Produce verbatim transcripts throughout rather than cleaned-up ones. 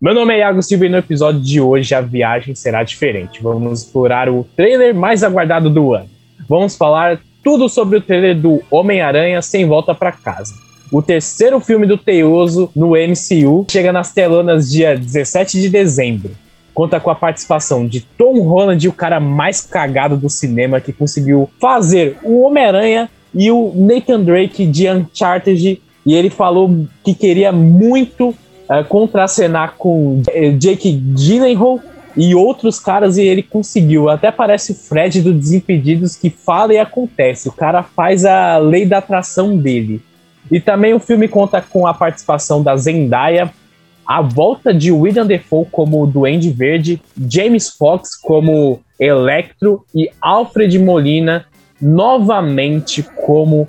Meu nome é Iago Silva e no episódio de hoje a viagem será diferente. Vamos explorar o trailer mais aguardado do ano. Vamos falar tudo sobre o trailer do Homem-Aranha Sem Volta Pra Casa. O terceiro filme do Teioso no M C U chega nas telonas dia dezessete de dezembro. Conta com a participação de Tom Holland, o cara mais cagado do cinema, que conseguiu fazer o Homem-Aranha, e o Nathan Drake de Uncharted. E ele falou que queria muito uh, contracenar com Jake Gyllenhaal e outros caras, e ele conseguiu. Até parece o Fred do Desimpedidos, que fala e acontece. O cara faz a lei da atração dele. E também o filme conta com a participação da Zendaya, a volta de Willem Dafoe como Duende Verde, James Fox como Electro e Alfred Molina novamente como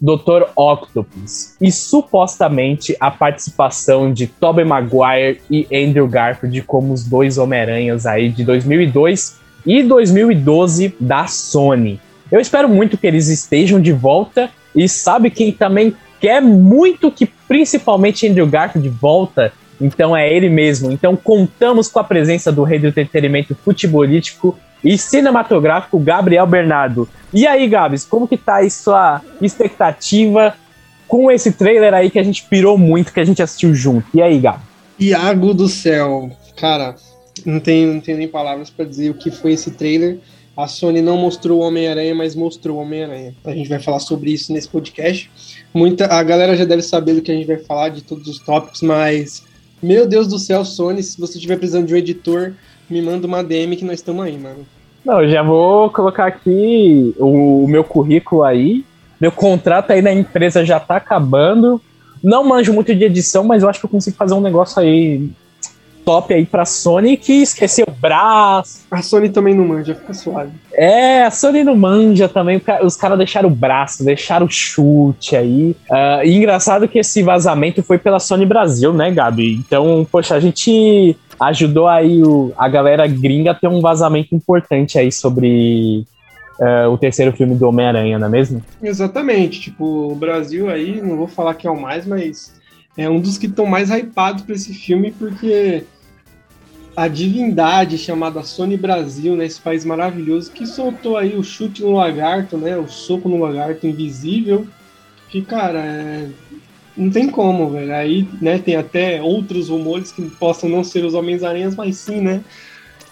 doutor Octopus. E supostamente a participação de Tobey Maguire e Andrew Garfield como os dois Homem-Aranhas aí de dois mil e dois e dois mil e doze da Sony. Eu espero muito que eles estejam de volta. E sabe quem também quer muito que principalmente Andrew Garfield volta? Então é ele mesmo. Então contamos com a presença do rei do entretenimento futebolístico e cinematográfico Gabriel Bernardo. E aí, Gabs, como que tá aí sua expectativa com esse trailer aí que a gente pirou muito, que a gente assistiu junto? E aí, Gabs? Iago do céu, cara, não tenho, não tenho nem palavras pra dizer o que foi esse trailer. A Sony não mostrou o Homem-Aranha, mas mostrou o Homem-Aranha. A gente vai falar sobre isso nesse podcast. Muita, a galera já deve saber do que a gente vai falar, de todos os tópicos, mas... Meu Deus do céu, Sony, se você estiver precisando de um editor, me manda uma D M que nós estamos aí, mano. Não, eu já vou colocar aqui o, o meu currículo aí. Meu contrato aí na empresa já tá acabando. Não manjo muito de edição, mas eu acho que eu consigo fazer um negócio aí... top aí pra Sony, que esqueceu o braço. A Sony também não manja, fica suave. É, a Sony não manja também, os caras deixaram o braço, deixaram o chute aí. Uh, e engraçado que esse vazamento foi pela Sony Brasil, né, Gabi? Então, poxa, a gente ajudou aí o, a galera gringa a ter um vazamento importante aí sobre... Uh, o terceiro filme do Homem-Aranha, não é mesmo? Exatamente, tipo, o Brasil aí, não vou falar que é o mais, mas é um dos que estão mais hypados pra esse filme, porque... a divindade chamada Sony Brasil, né, esse país maravilhoso, que soltou aí o chute no lagarto, né, o soco no lagarto invisível, que, cara, é... não tem como, velho. Aí, né, tem até outros rumores que possam não ser os Homens-Aranhas, mas sim, né,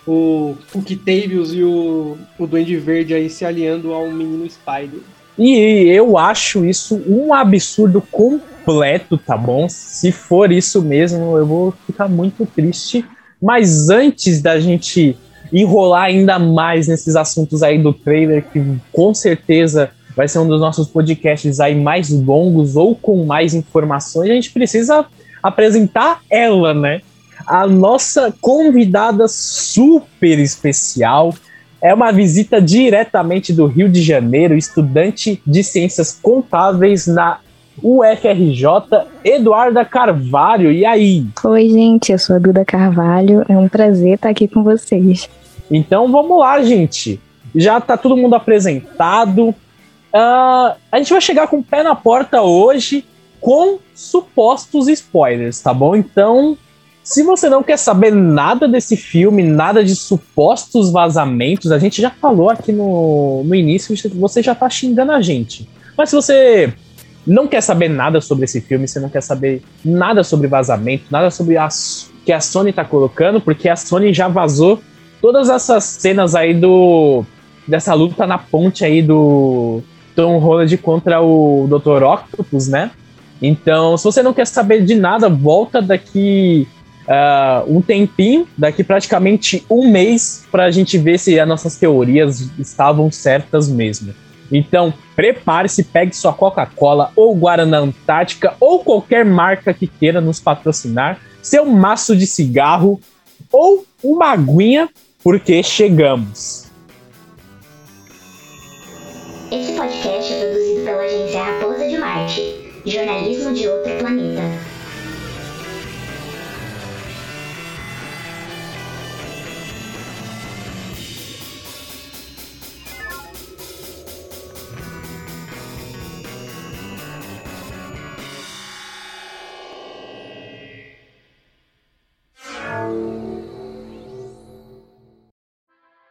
o, o Octavius e o... o Duende Verde aí se aliando ao menino Spider. E eu acho isso um absurdo completo, tá bom? Se for isso mesmo, eu vou ficar muito triste. Mas antes da gente enrolar ainda mais nesses assuntos aí do trailer, que com certeza vai ser um dos nossos podcasts aí mais longos ou com mais informações, a gente precisa apresentar ela, né? A nossa convidada super especial é uma visita diretamente do Rio de Janeiro, estudante de Ciências Contábeis na U F R J, Eduarda Carvalho. E aí? Oi, gente, eu sou a Duda Carvalho, é um prazer estar aqui com vocês. Então vamos lá, gente, já tá todo mundo apresentado. uh, a gente vai chegar com o pé na porta hoje com supostos spoilers, tá bom? Então, se você não quer saber nada desse filme, nada de supostos vazamentos, a gente já falou aqui no, no início, você já tá xingando a gente, mas se você... não quer saber nada sobre esse filme, você não quer saber nada sobre vazamento, nada sobre o que a Sony tá colocando, porque a Sony já vazou todas essas cenas aí do dessa luta na ponte aí do Tom Holland contra o doutor Octopus, né? Então, se você não quer saber de nada, volta daqui uh, um tempinho, daqui praticamente um mês, pra gente ver se as nossas teorias estavam certas mesmo. Então, prepare-se, pegue sua Coca-Cola ou Guaraná Antártica ou qualquer marca que queira nos patrocinar, seu maço de cigarro ou uma aguinha, porque chegamos. Esse podcast é produzido pela agência Raposa de Marte, jornalismo de outro planeta.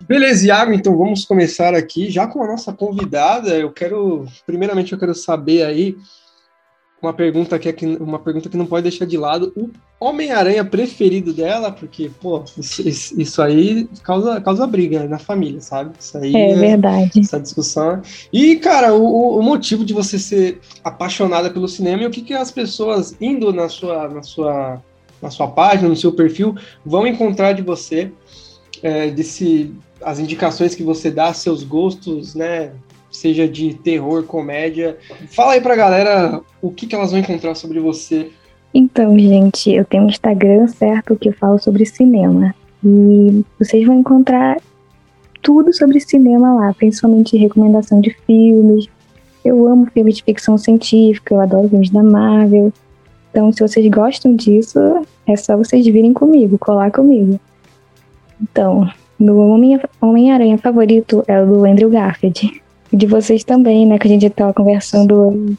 Beleza, Iago, então vamos começar aqui, já com a nossa convidada. Eu quero, primeiramente eu quero saber aí, uma pergunta que, é que, uma pergunta que não pode deixar de lado, o Homem-Aranha preferido dela, porque, pô, isso, isso aí causa, causa briga na família, sabe? Isso aí é, é verdade. Essa discussão. E, cara, o, o motivo de você ser apaixonada pelo cinema e o que, que as pessoas indo na sua, na, sua, na sua página, no seu perfil, vão encontrar de você, é, desse... as indicações que você dá, seus gostos, né, seja de terror, comédia. Fala aí pra galera o que, que elas vão encontrar sobre você. Então, gente, eu tenho um Instagram, certo, que eu falo sobre cinema. E vocês vão encontrar tudo sobre cinema lá, principalmente recomendação de filmes. Eu amo filmes de ficção científica, eu adoro filmes da Marvel. Então, se vocês gostam disso, é só vocês virem comigo, colar comigo. Então... meu Homem-Aranha favorito é o do Andrew Garfield. De vocês também, né? Que a gente tava conversando.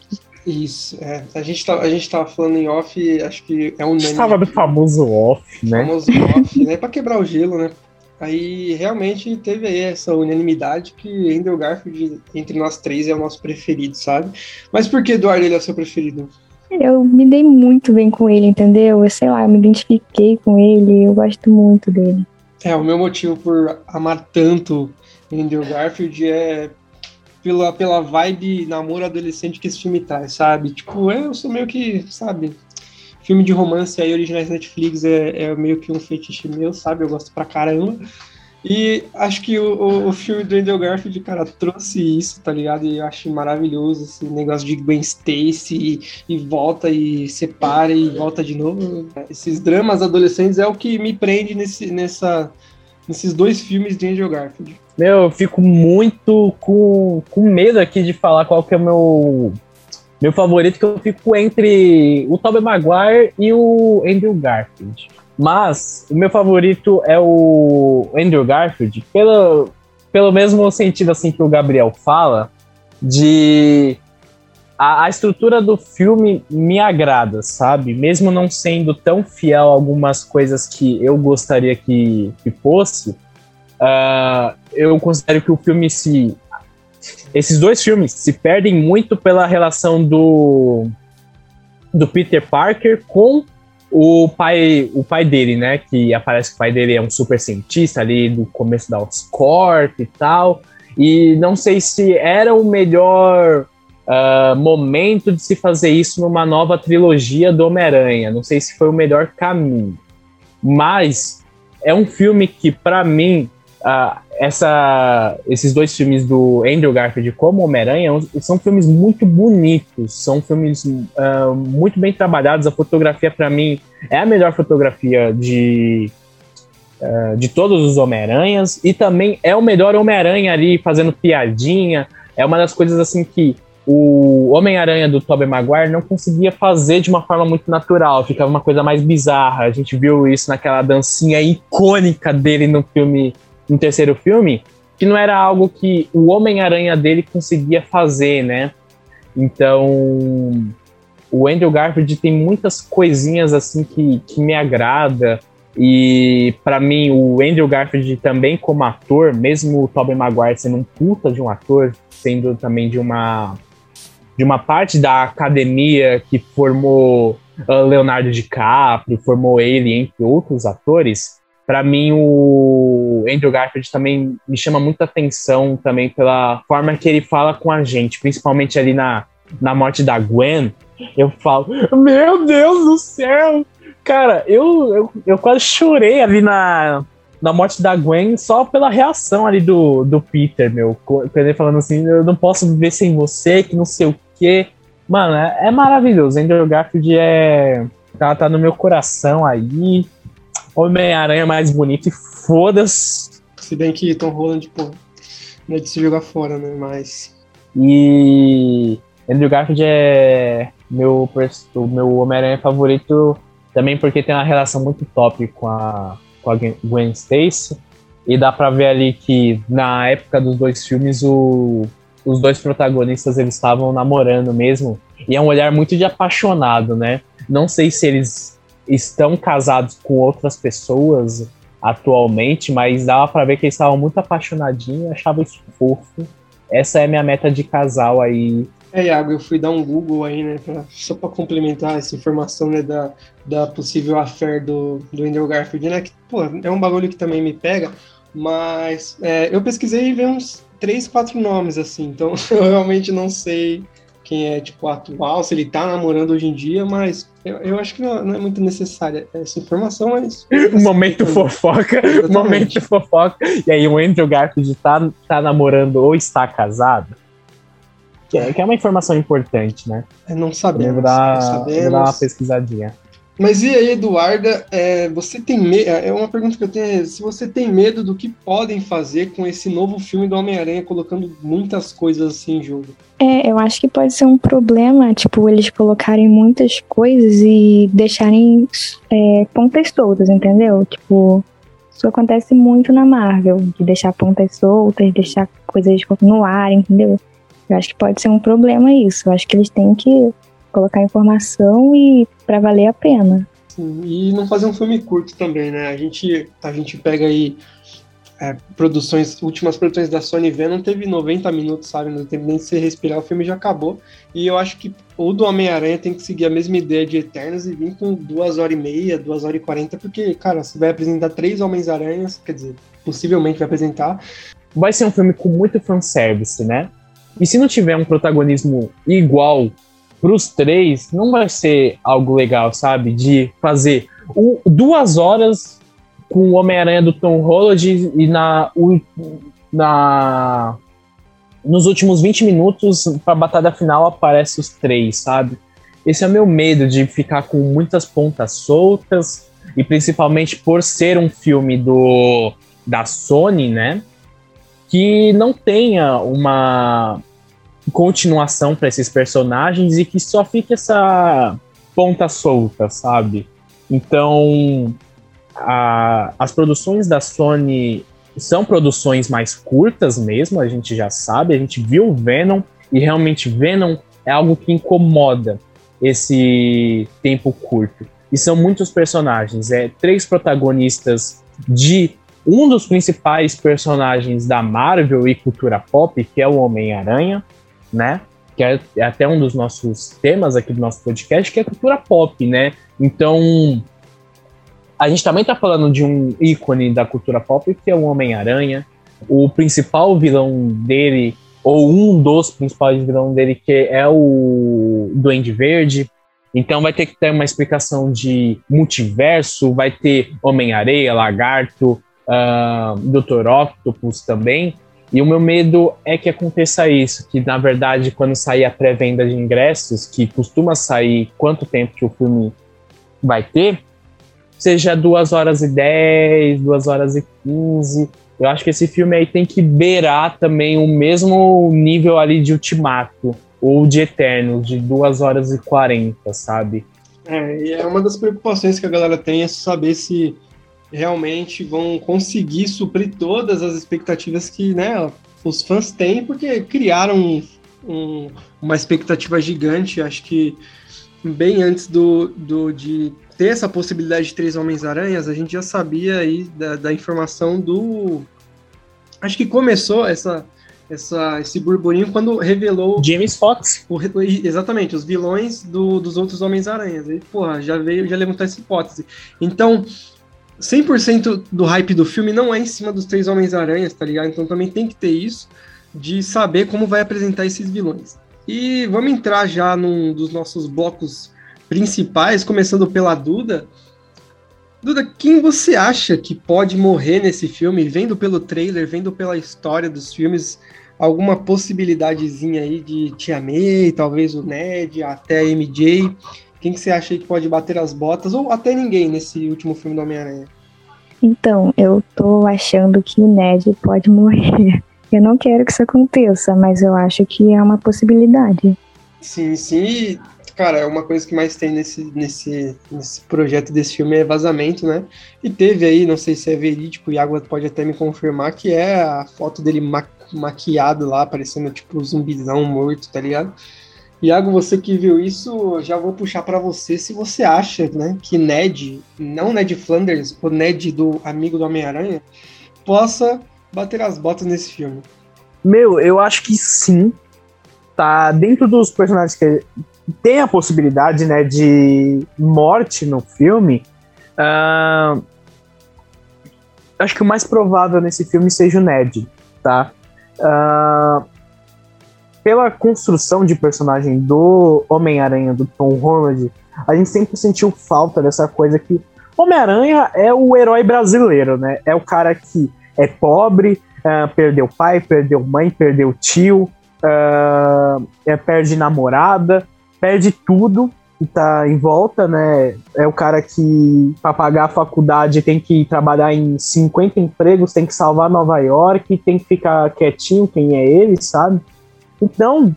Isso, é. A gente tá, a gente tava falando em off, acho que é um... Estava do famoso off, né? Famoso off, né? Pra quebrar o gelo, né? Aí, realmente, teve aí essa unanimidade que Andrew Garfield, entre nós três, é o nosso preferido, sabe? Mas por que, Eduardo, ele é o seu preferido? Eu me dei muito bem com ele, entendeu? Eu sei lá, eu me identifiquei com ele, eu gosto muito dele. É, o meu motivo por amar tanto Andrew Garfield é pela, pela vibe namoro adolescente que esse filme traz, sabe? Tipo, eu sou meio que, sabe, filme de romance aí, originais Netflix, é, é meio que um fetiche meu, sabe? Eu gosto pra caramba. E acho que o, o, o filme do Andrew Garfield, cara, trouxe isso, tá ligado? E eu acho maravilhoso esse negócio de Gwen Stacy e, e volta e separa e volta de novo. Esses dramas adolescentes é o que me prende nesse, nessa, nesses dois filmes de Andrew Garfield. Meu, eu fico muito com, com medo aqui de falar qual que é o meu, meu favorito, que eu fico entre o Tobey Maguire e o Andrew Garfield. Mas o meu favorito é o Andrew Garfield, pelo, pelo mesmo sentido assim, que o Gabriel fala, de a, a estrutura do filme me agrada, sabe? Mesmo não sendo tão fiel a algumas coisas que eu gostaria que, que fosse, uh, eu considero que o filme se... Esses dois filmes se perdem muito pela relação do, do Peter Parker com... O pai, o pai dele, né, que aparece que o pai dele é um super cientista ali do começo da Oscorp e tal, e não sei se era o melhor uh, momento de se fazer isso numa nova trilogia do Homem-Aranha, não sei se foi o melhor caminho, mas é um filme que, pra mim, uh, essa, esses dois filmes do Andrew Garfield como Homem-Aranha são filmes muito bonitos, são filmes uh, muito bem trabalhados. A fotografia, pra mim, é a melhor fotografia de, uh, de todos os Homem-Aranhas, e também é o melhor Homem-Aranha ali fazendo piadinha. É uma das coisas assim que o Homem-Aranha do Tobey Maguire não conseguia fazer de uma forma muito natural, ficava uma coisa mais bizarra. A gente viu isso naquela dancinha icônica dele no filme... no terceiro filme, que não era algo que o Homem-Aranha dele conseguia fazer, né? Então, o Andrew Garfield tem muitas coisinhas assim que, que me agrada, e pra mim o Andrew Garfield também como ator, mesmo o Tobey Maguire sendo um puta de um ator, sendo também de uma, de uma parte da academia que formou Leonardo DiCaprio, formou ele entre outros atores, pra mim, o Andrew Garfield também me chama muita atenção também pela forma que ele fala com a gente, principalmente ali na, na morte da Gwen. Eu falo, meu Deus do céu! Cara, eu, eu, eu quase chorei ali na, na morte da Gwen só pela reação ali do, do Peter, meu. Ele falando assim, eu não posso viver sem você, que não sei o quê. Mano, é, é maravilhoso. Andrew Garfield é, tá, tá no meu coração aí. Homem-Aranha mais bonito e foda-se. Se bem que Tom Holland, pô, não é de se jogar fora, né? Mas... E Andrew Garfield é meu, o meu Homem-Aranha favorito também porque tem uma relação muito top com a, com a Gwen Stacy. E dá pra ver ali que na época dos dois filmes o, os dois protagonistas eles estavam namorando mesmo. E é um olhar muito de apaixonado, né? Não sei se eles... estão casados com outras pessoas atualmente, mas dava pra ver que eles estavam muito apaixonadinhos, achava isso fofo. Essa é a minha meta de casal aí. É, Iago, eu fui dar um Google aí, né, pra, só pra complementar essa informação, né, da, da possível affair do, do Andrew Garfield, né, que, pô, é um bagulho que também me pega, mas é, eu pesquisei e vi uns três, quatro nomes, assim, então eu realmente não sei quem é, tipo, atual, se ele tá namorando hoje em dia, mas eu, eu acho que não, não é muito necessária essa informação, mas... Momento fofoca, exatamente. Momento fofoca. E aí o Andrew Garfield tá, tá namorando ou está casado? Que é, que é uma informação importante, né? É, não sabemos, dar, não sabemos. Dar uma pesquisadinha. Mas e aí, Eduarda, é, você tem medo... É uma pergunta que eu tenho, é se você tem medo do que podem fazer com esse novo filme do Homem-Aranha, colocando muitas coisas assim em jogo. É, eu acho que pode ser um problema, tipo, eles colocarem muitas coisas e deixarem é, pontas soltas, entendeu? Tipo, isso acontece muito na Marvel, de deixar pontas soltas, deixar coisas no ar, entendeu? Eu acho que pode ser um problema isso, eu acho que eles têm que colocar informação e para valer a pena. Sim, e não fazer um filme curto também, né? A gente, a gente pega aí é, produções, últimas produções da Sony Venom, teve noventa minutos, sabe? Não teve nem de se respirar, o filme já acabou. E eu acho que o do Homem-Aranha tem que seguir a mesma ideia de Eternos e vir com duas horas e meia, duas horas e quarenta, porque, cara, você vai apresentar três Homens-Aranhas, quer dizer, possivelmente vai apresentar. Vai ser um filme com muito fanservice, né? E se não tiver um protagonismo igual pros três, não vai ser algo legal, sabe? De fazer o, duas horas com o Homem-Aranha do Tom Holland e na, o, na, nos últimos vinte minutos, pra batalha final, aparece os três, sabe? Esse é o meu medo, de ficar com muitas pontas soltas, e principalmente por ser um filme do, da Sony, né? Que não tenha uma continuação para esses personagens e que só fique essa ponta solta, sabe? Então, a, as produções da Sony são produções mais curtas mesmo, a gente já sabe, a gente viu o Venom, e realmente Venom é algo que incomoda esse tempo curto. E são muitos personagens, é três protagonistas de... Um dos principais personagens da Marvel e cultura pop, que é o Homem-Aranha, né? Que é até um dos nossos temas aqui do nosso podcast, que é cultura pop, né? Então, a gente também tá falando de um ícone da cultura pop, que é o Homem-Aranha. O principal vilão dele, ou um dos principais vilões dele, que é o Duende Verde. Então vai ter que ter uma explicação de multiverso, vai ter Homem-Areia, Lagarto... Uh, doutor Octopus também, e o meu medo é que aconteça isso, que na verdade quando sair a pré-venda de ingressos, que costuma sair quanto tempo que o filme vai ter, seja duas horas e dez, duas horas e quinze, eu acho que esse filme aí tem que beirar também o mesmo nível ali de Ultimato, ou de Eternos, de duas horas e quarenta, sabe? É, e é uma das preocupações que a galera tem, é saber se realmente vão conseguir suprir todas as expectativas que, né, os fãs têm, porque criaram um, um, uma expectativa gigante, acho que bem antes do, do, de ter essa possibilidade de três Homens-Aranhas, a gente já sabia aí da, da informação do... Acho que começou essa, essa, esse burburinho quando revelou... James Fox. O, exatamente, os vilões do, dos outros Homens-Aranhas. E, porra, já veio, já levantou essa hipótese. Então... cem por cento do hype do filme não é em cima dos três Homens-Aranhas, tá ligado? Então também tem que ter isso, de saber como vai apresentar esses vilões. E vamos entrar já num dos nossos blocos principais, começando pela Duda. Duda, quem você acha que pode morrer nesse filme, vendo pelo trailer, vendo pela história dos filmes, alguma possibilidadezinha aí de Tia May, talvez o Ned, até a M J... Quem que você acha aí que pode bater as botas, ou até ninguém, nesse último filme do Homem-Aranha? Então, eu tô achando que o Ned pode morrer. Eu não quero que isso aconteça, mas eu acho que é uma possibilidade. Sim, sim. Cara, é uma coisa que mais tem nesse, nesse, nesse projeto desse filme é vazamento, né? E teve aí, não sei se é verídico, o Iago pode até me confirmar, que é a foto dele ma- maquiado lá, parecendo tipo um zumbizão morto, tá ligado? Iago, você que viu isso, já vou puxar para você se você acha, né, que Ned, não Ned Flanders, o Ned do Amigo do Homem-Aranha, possa bater as botas nesse filme. Meu, eu acho que sim. Tá dentro dos personagens que tem a possibilidade, né, de morte no filme. Uh, acho que o mais provável nesse filme seja o Ned, tá? Uh, pela construção de personagem do Homem-Aranha, do Tom Holland, a gente sempre sentiu falta dessa coisa que Homem-Aranha é o herói brasileiro, né? É o cara que é pobre, uh, perdeu pai, perdeu mãe, perdeu tio, uh, é, perde namorada, perde tudo que tá em volta, né? É o cara que, para pagar a faculdade, tem que trabalhar em cinquenta empregos, tem que salvar Nova York, tem que ficar quietinho, quem é ele, sabe? Então,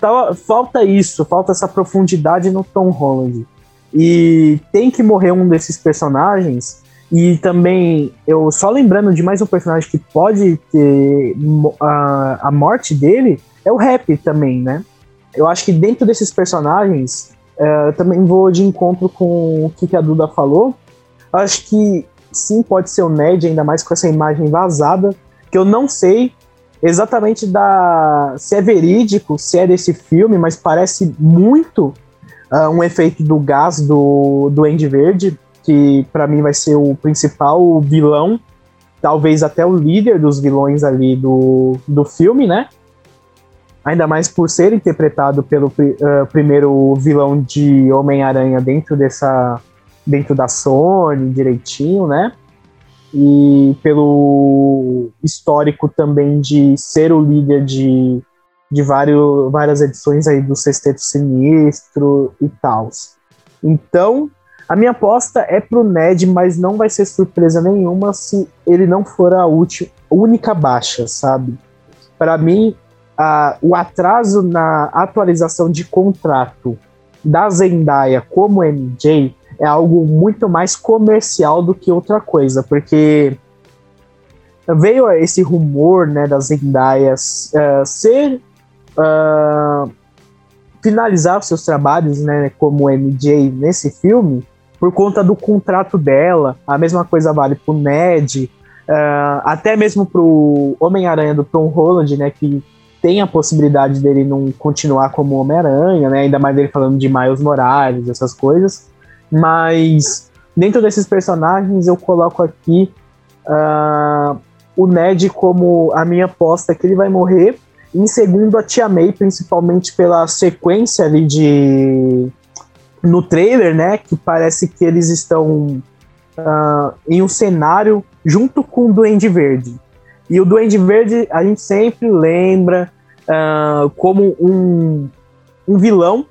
tá, falta isso, falta essa profundidade no Tom Holland. E tem que morrer um desses personagens. E também, eu só lembrando de mais um personagem que pode ter a, a morte dele, é o Rap também, né? Eu acho que dentro desses personagens, uh, também vou de encontro com o que a Duda falou. Acho que sim, pode ser o Ned, ainda mais com essa imagem vazada, que eu não sei exatamente da, se é verídico, se é desse filme, mas parece muito uh, um efeito do gás do Duende Verde, que pra mim vai ser o principal vilão, talvez até o líder dos vilões ali do, do filme, né? Ainda mais por ser interpretado pelo uh, primeiro vilão de Homem-Aranha dentro dessa, dentro da Sony, direitinho, né? E pelo histórico também de ser o líder de, de vários, várias edições aí do Sexteto Sinistro e tal. Então, a minha aposta é pro Ned, mas não vai ser surpresa nenhuma se ele não for a última, única baixa, sabe? Para mim, a, o atraso na atualização de contrato da Zendaya como M J é algo muito mais comercial do que outra coisa, porque veio esse rumor, né, da Zendaya uh, ser... Uh, finalizar os seus trabalhos, né, como M J nesse filme, por conta do contrato dela. A mesma coisa vale pro Ned, uh, até mesmo pro Homem-Aranha do Tom Holland, né, que tem a possibilidade dele não continuar como Homem-Aranha, né, ainda mais dele falando de Miles Morales, essas coisas. Mas dentro desses personagens eu coloco aqui uh, o Ned como a minha aposta que ele vai morrer. Em segundo, a Tia May, principalmente pela sequência ali de... no trailer, né? Que parece que eles estão uh, em um cenário junto com o Duende Verde. E o Duende Verde, a gente sempre lembra uh, como um, um vilão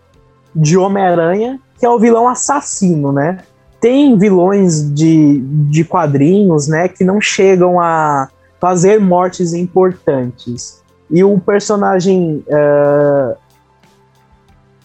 de Homem-Aranha, que é o vilão assassino, né? Tem vilões de, de quadrinhos, né? Que não chegam a fazer mortes importantes. E o personagem uh,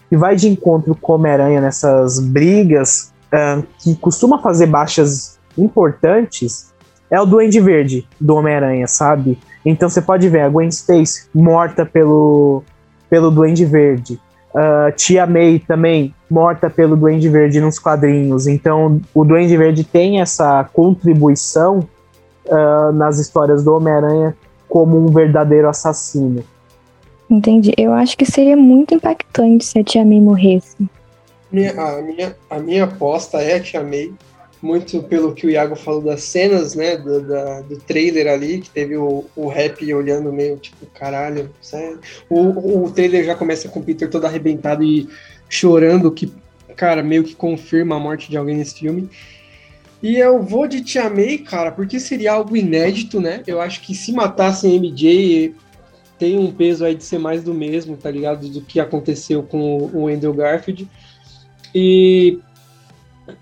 que vai de encontro com o Homem-Aranha nessas brigas, uh, que costuma fazer baixas importantes, é o Duende Verde do Homem-Aranha, sabe? Então você pode ver a Gwen Stacy morta pelo, pelo Duende Verde. Uh, Tia May também morta pelo Duende Verde nos quadrinhos. Então o Duende Verde tem essa contribuição uh, nas histórias do Homem-Aranha como um verdadeiro assassino. Entendi. Eu acho que seria muito impactante se a Tia May morresse. Minha, a, minha, a minha aposta é a Tia May, muito pelo que o Iago falou das cenas, né, do, da, do trailer ali, que teve o, o Rap olhando meio tipo, caralho, sério. O, o trailer já começa com o Peter todo arrebentado e chorando, que, cara, meio que confirma a morte de alguém nesse filme. E eu vou de Tia May, cara, porque seria algo inédito, né? Eu acho que se matassem M J, tem um peso aí de ser mais do mesmo, tá ligado? Do que aconteceu com o Andrew Garfield. E,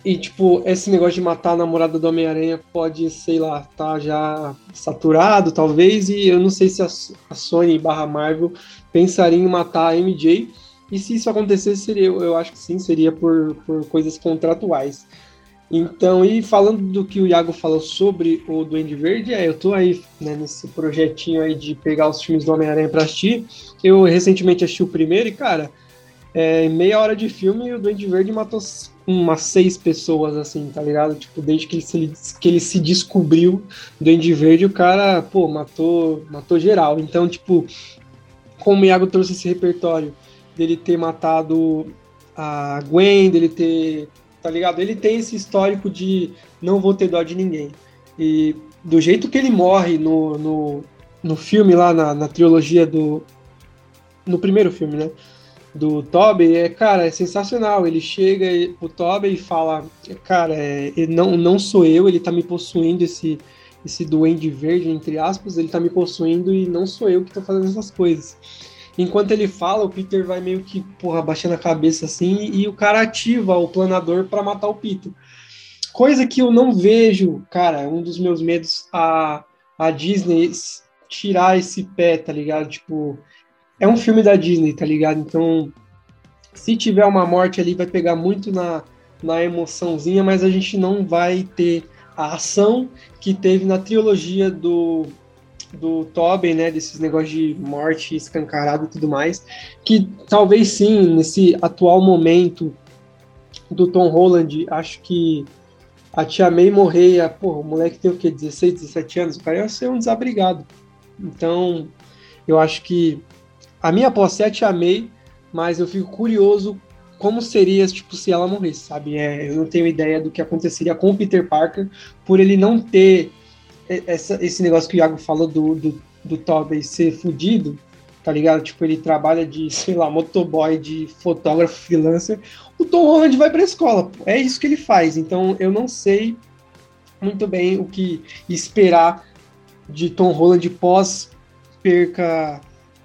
e tipo, esse negócio de matar a namorada do Homem-Aranha pode, sei lá, tá já saturado, talvez. E eu não sei se a, a Sony barra Marvel pensaria em matar a M J. E se isso acontecesse, seria, eu acho que sim, seria por, por coisas contratuais. Então, e falando do que o Iago falou sobre o Duende Verde, é, eu tô aí, né, nesse projetinho aí de pegar os filmes do Homem-Aranha pra assistir. Eu recentemente assisti o primeiro e, cara, É, em meia hora de filme, o Duende Verde matou umas seis pessoas, assim, tá ligado? Tipo, desde que ele se, que ele se descobriu Duende Verde, o cara, pô, matou, matou geral. Então, tipo, como o Iago trouxe esse repertório dele ter matado a Gwen, dele ter, tá ligado? Ele tem esse histórico de não vou ter dó de ninguém. E do jeito que ele morre no, no, no filme lá, na, na trilogia do... No primeiro filme, né? Do Tobey, é, cara, é sensacional. Ele chega, o Tobey, e fala, cara, é, não, não sou eu, ele tá me possuindo, esse, esse Duende Verde, entre aspas, ele tá me possuindo e não sou eu que tô fazendo essas coisas. Enquanto ele fala, o Peter vai meio que, porra, baixando a cabeça assim, e o cara ativa o planador pra matar o Peter. Coisa que eu não vejo, cara, é um dos meus medos, a, a Disney tirar esse pé, tá ligado? Tipo... É um filme da Disney, tá ligado? Então, se tiver uma morte ali, vai pegar muito na, na emoçãozinha, mas a gente não vai ter a ação que teve na trilogia do, do Tobey, né? Desses negócios de morte escancarado e tudo mais. Que talvez sim, nesse atual momento do Tom Holland, acho que a Tia May morrer, a, porra, o moleque tem o quê? dezesseis, dezessete anos? O cara ia ser um desabrigado. Então, eu acho que a minha possete amei, mas eu fico curioso como seria, tipo, se ela morresse, sabe? É, eu não tenho ideia do que aconteceria com o Peter Parker por ele não ter essa, esse negócio que o Iago falou do, do, do Tobey ser fudido, tá ligado? Tipo, ele trabalha de, sei lá, motoboy, de fotógrafo, freelancer. O Tom Holland vai pra escola, é isso que ele faz. Então, eu não sei muito bem o que esperar de Tom Holland pós perca...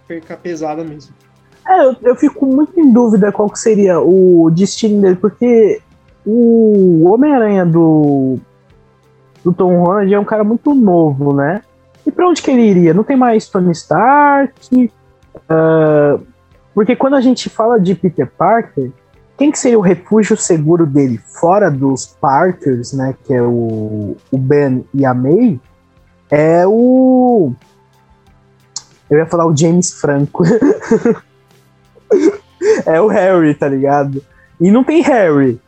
perca pesada mesmo. É, eu, eu fico muito em dúvida qual que seria o destino dele, porque o Homem-Aranha do, do Tom Holland é um cara muito novo, né? E pra onde que ele iria? Não tem mais Tony Stark? Uh, porque quando a gente fala de Peter Parker, quem que seria o refúgio seguro dele? Fora dos Parkers, né? Que é o, o Ben e a May, é o... Eu ia falar o James Franco. É o Harry, tá ligado? E não tem Harry,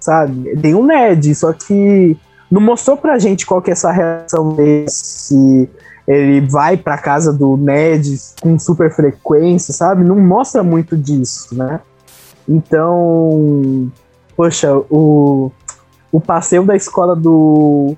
sabe? Tem um Ned, só que não mostrou pra gente qual que é essa reação dele. Se ele vai pra casa do Ned com super frequência, sabe? Não mostra muito disso, né? Então, poxa, o, o passeio da escola do...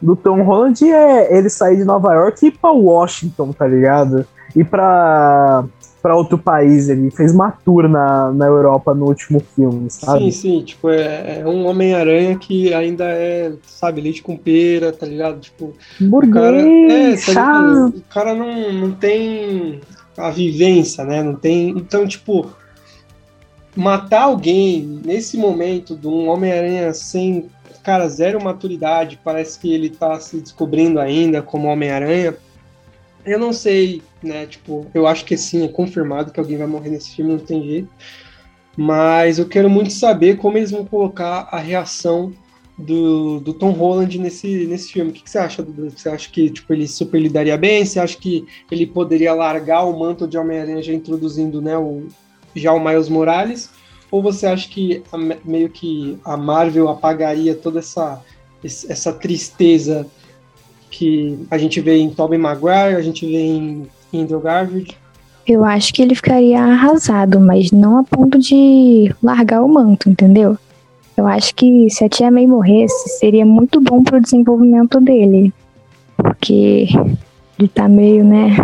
do Tom Holland é ele sair de Nova York e ir pra Washington, tá ligado? E pra, pra outro país, ele fez uma tour na, na Europa no último filme, sabe? Sim, sim, tipo, é, é um Homem-Aranha que ainda é, sabe, leite com pera, tá ligado? Tipo, burguês, o cara, é, sabe, o cara não, não tem a vivência, né? Não tem, então, tipo, matar alguém nesse momento de um Homem-Aranha sem... cara, zero maturidade, parece que ele tá se descobrindo ainda como Homem-Aranha. Eu não sei, né, tipo, eu acho que sim, é confirmado que alguém vai morrer nesse filme, não tem jeito. Mas eu quero muito saber como eles vão colocar a reação do, do Tom Holland nesse, nesse filme. O que, que você acha, Dudu? Você acha que, tipo, ele super lidaria bem? Você acha que ele poderia largar o manto de Homem-Aranha já introduzindo, né, o, já o Miles Morales? Ou você acha que a, meio que a Marvel apagaria toda essa, essa tristeza que a gente vê em Tobey Maguire, a gente vê em, em Andrew Garfield? Eu acho que ele ficaria arrasado, mas não a ponto de largar o manto, entendeu? Eu acho que se a Tia May morresse, seria muito bom pro desenvolvimento dele. Porque ele tá meio, né...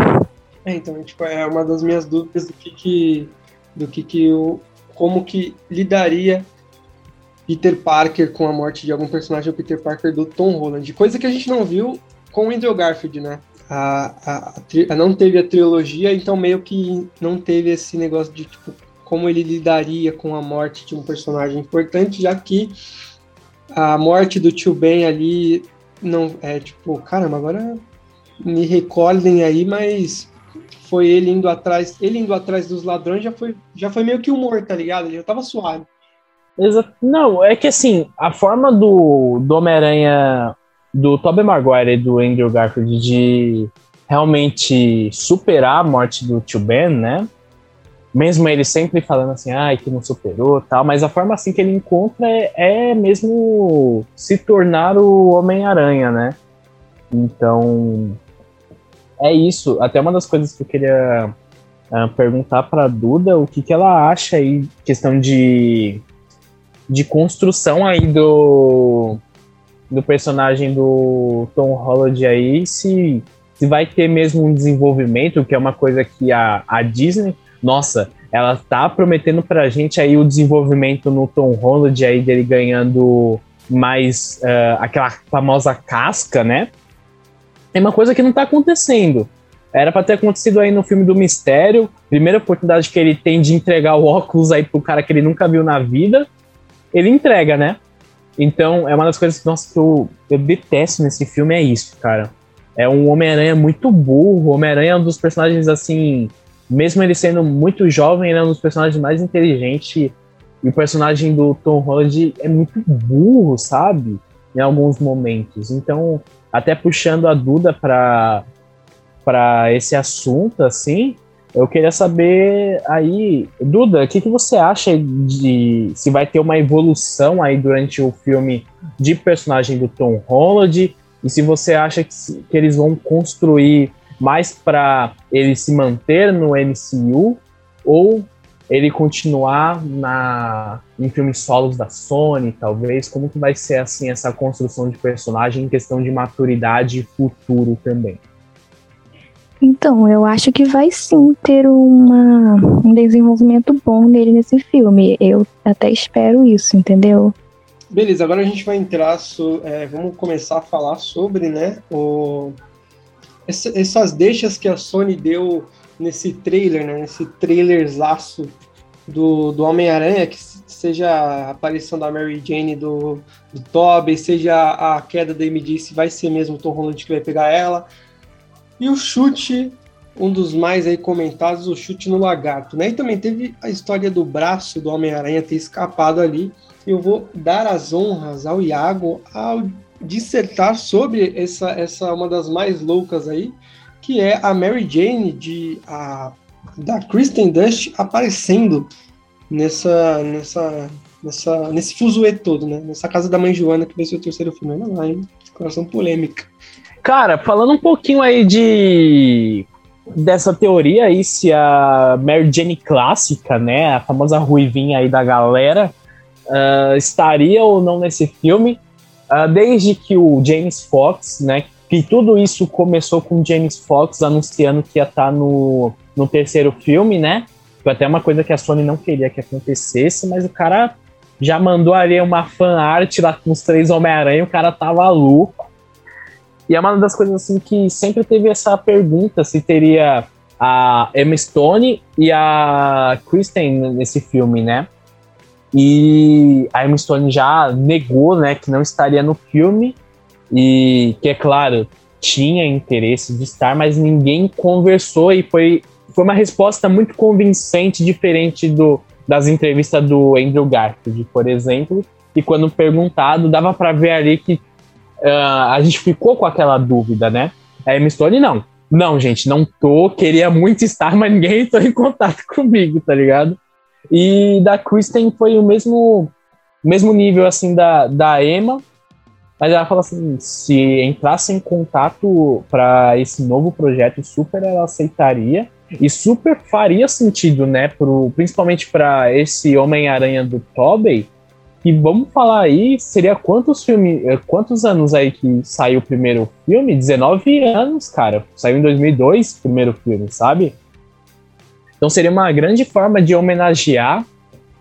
É, então, tipo, é uma das minhas dúvidas do que que, do que, que eu... como que lidaria Peter Parker com a morte de algum personagem ou Peter Parker do Tom Holland. Coisa que a gente não viu com o Andrew Garfield, né? A, a, a, não teve a trilogia, então meio que não teve esse negócio de tipo, como ele lidaria com a morte de um personagem importante, já que a morte do Tio Ben ali não é tipo, caramba, agora me recordem aí, mas... foi ele indo atrás, ele indo atrás dos ladrões já foi, já foi meio que humor, tá ligado? Ele já tava suave. Exato. Não, é que assim, a forma do, do Homem-Aranha, do Tobey Maguire e do Andrew Garfield de realmente superar a morte do Tio Ben, né? mesmo ele sempre falando assim, ai, ah, que não superou, tal, mas a forma assim que ele encontra é, é mesmo se tornar o Homem-Aranha, né? Então, é isso. Até uma das coisas que eu queria uh, perguntar pra Duda, o que, que ela acha aí, questão de, de construção aí do, do personagem do Tom Holland aí, se, se vai ter mesmo um desenvolvimento, que é uma coisa que a, a Disney... Nossa, ela tá prometendo pra gente aí o desenvolvimento no Tom Holland aí, dele ganhando mais uh, aquela famosa casca, né? É uma coisa que não tá acontecendo. Era pra ter acontecido aí no filme do Mistério, primeira oportunidade que ele tem de entregar o óculos aí pro cara que ele nunca viu na vida, ele entrega, né? Então, é uma das coisas que, nossa, que eu, eu detesto nesse filme, é isso, cara. É um Homem-Aranha muito burro, o Homem-Aranha é um dos personagens, assim... Mesmo ele sendo muito jovem, ele é um dos personagens mais inteligentes. E o personagem do Tom Holland é muito burro, sabe? Em alguns momentos. Então, até puxando a Duda para para esse assunto, assim, eu queria saber aí... Duda, o que, que você acha de... Se vai ter uma evolução aí durante o filme de personagem do Tom Holland? E se você acha que, que eles vão construir... mais para ele se manter no M C U ou ele continuar na, em filmes solos da Sony, talvez? Como que vai ser assim essa construção de personagem em questão de maturidade e futuro também? Então, eu acho que vai sim ter uma, um desenvolvimento bom nele nesse filme. Eu até espero isso, entendeu? Beleza, agora a gente vai entrar... So, é, vamos começar a falar sobre, né, o... essas deixas que a Sony deu nesse trailer, né? Nesse trailerzaço do, do Homem-Aranha, que seja a aparição da Mary Jane do, do Tobey, seja a queda da M J, se vai ser mesmo o Tom Holland que vai pegar ela. E o chute, um dos mais aí comentados, o chute no lagarto, né? E também teve a história do braço do Homem-Aranha ter escapado ali. Eu vou dar as honras ao Iago, ao dissertar sobre essa, essa uma das mais loucas aí, que é a Mary Jane de, a, da Kristen Dunst aparecendo nessa, nessa, nessa, nesse fuzuê todo, né? Nessa casa da mãe Joana, que vai ser o terceiro filme. Olha lá, hein? Declaração polêmica. Cara, falando um pouquinho aí de... dessa teoria aí, se a Mary Jane clássica, né? A famosa ruivinha aí da galera, uh, estaria ou não nesse filme... Desde que o James Fox, né, que tudo isso começou com o James Fox anunciando que ia estar no, no terceiro filme, né? Foi até uma coisa que a Sony não queria que acontecesse, mas o cara já mandou ali uma fanart lá com os três Homem-Aranha, o cara tava louco. E é uma das coisas assim que sempre teve essa pergunta, se teria a Emma Stone e a Kristen nesse filme, né? E a Emma Stone já negou, né, que não estaria no filme, e que, é claro, tinha interesse de estar, mas ninguém conversou, e foi, foi uma resposta muito convincente, diferente do, das entrevistas do Andrew Garfield, por exemplo, e quando perguntado, dava para ver ali que uh, a gente ficou com aquela dúvida, né? A Emma Stone, não. Não, gente, não tô, queria muito estar, mas ninguém entrou em contato comigo, tá ligado? E da Kristen foi o mesmo, mesmo nível, assim, da, da Emma. Mas ela fala assim, se entrasse em contato para esse novo projeto, super ela aceitaria. E super faria sentido, né? Pro, principalmente para esse Homem-Aranha do Tobey. E vamos falar aí, seria quantos filmes, quantos anos aí que saiu o primeiro filme? dezenove anos, cara. Saiu em dois mil e dois o primeiro filme, sabe? Então seria uma grande forma de homenagear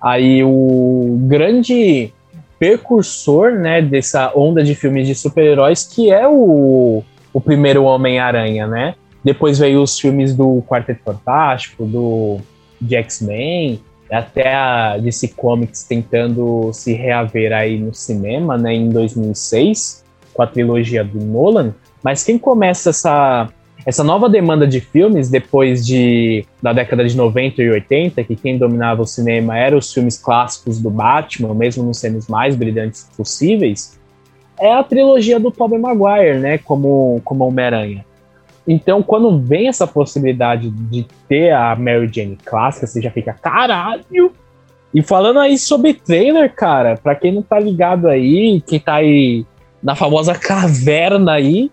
aí o grande precursor, né, dessa onda de filmes de super-heróis, que é o, o primeiro Homem-Aranha, né? Depois veio os filmes do Quarteto Fantástico, do de X-Men, até a D C Comics tentando se reaver aí no cinema, né, em dois mil e seis, com a trilogia do Nolan. Mas quem começa essa... Essa nova demanda de filmes, depois de, da década de noventa e oitenta, que quem dominava o cinema eram os filmes clássicos do Batman, mesmo nos cenários mais brilhantes possíveis, é a trilogia do Tobey Maguire, né, como, como Homem-Aranha. Então, quando vem essa possibilidade de ter a Mary Jane clássica, você já fica, caralho! E falando aí sobre trailer, cara, pra quem não tá ligado aí, quem tá aí na famosa caverna aí,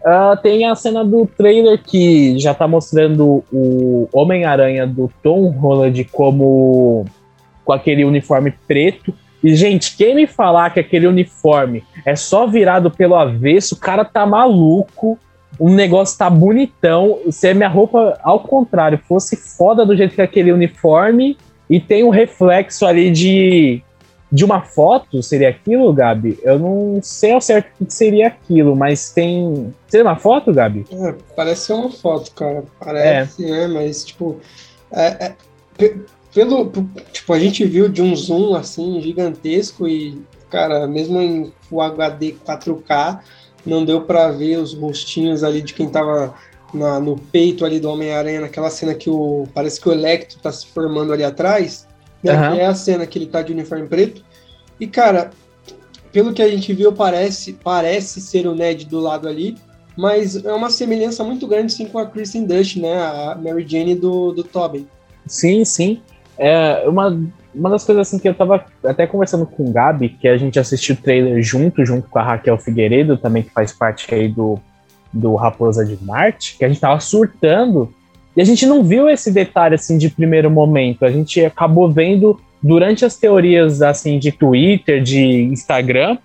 uh, tem a cena do trailer que já tá mostrando o Homem-Aranha do Tom Holland como com aquele uniforme preto. E, gente, quem me falar que aquele uniforme é só virado pelo avesso, o cara tá maluco. O negócio tá bonitão. Se a minha roupa, ao contrário, fosse foda do jeito que é aquele uniforme e tem um reflexo ali de, de uma foto, seria aquilo, Gabi? Eu não sei ao certo o que seria aquilo, mas tem... Seria uma foto, Gabi? É, parece ser uma foto, cara. Parece, é. né? Mas, tipo... É, é, p- pelo, p- tipo, a gente viu de um zoom, assim, gigantesco e, cara, mesmo em Full H D quatro K... Não deu pra ver os rostinhos ali de quem tava na, no peito ali do Homem-Aranha, naquela cena que o parece que o Electro tá se formando ali atrás, né? Uhum. Que é a cena que ele tá de uniforme preto. E, cara, pelo que a gente viu, parece, parece ser o Ned do lado ali, mas é uma semelhança muito grande, sim, com a Kristen Dunst, né? A Mary Jane do, do Tobey. Sim, sim. É uma... Uma das coisas assim que eu tava até conversando com o Gabi, que a gente assistiu o trailer junto, junto com a Raquel Figueiredo, também que faz parte aí do, do Raposa de Marte, que a gente tava surtando, e a gente não viu esse detalhe assim de primeiro momento, a gente acabou vendo durante as teorias assim de Twitter, de Instagram,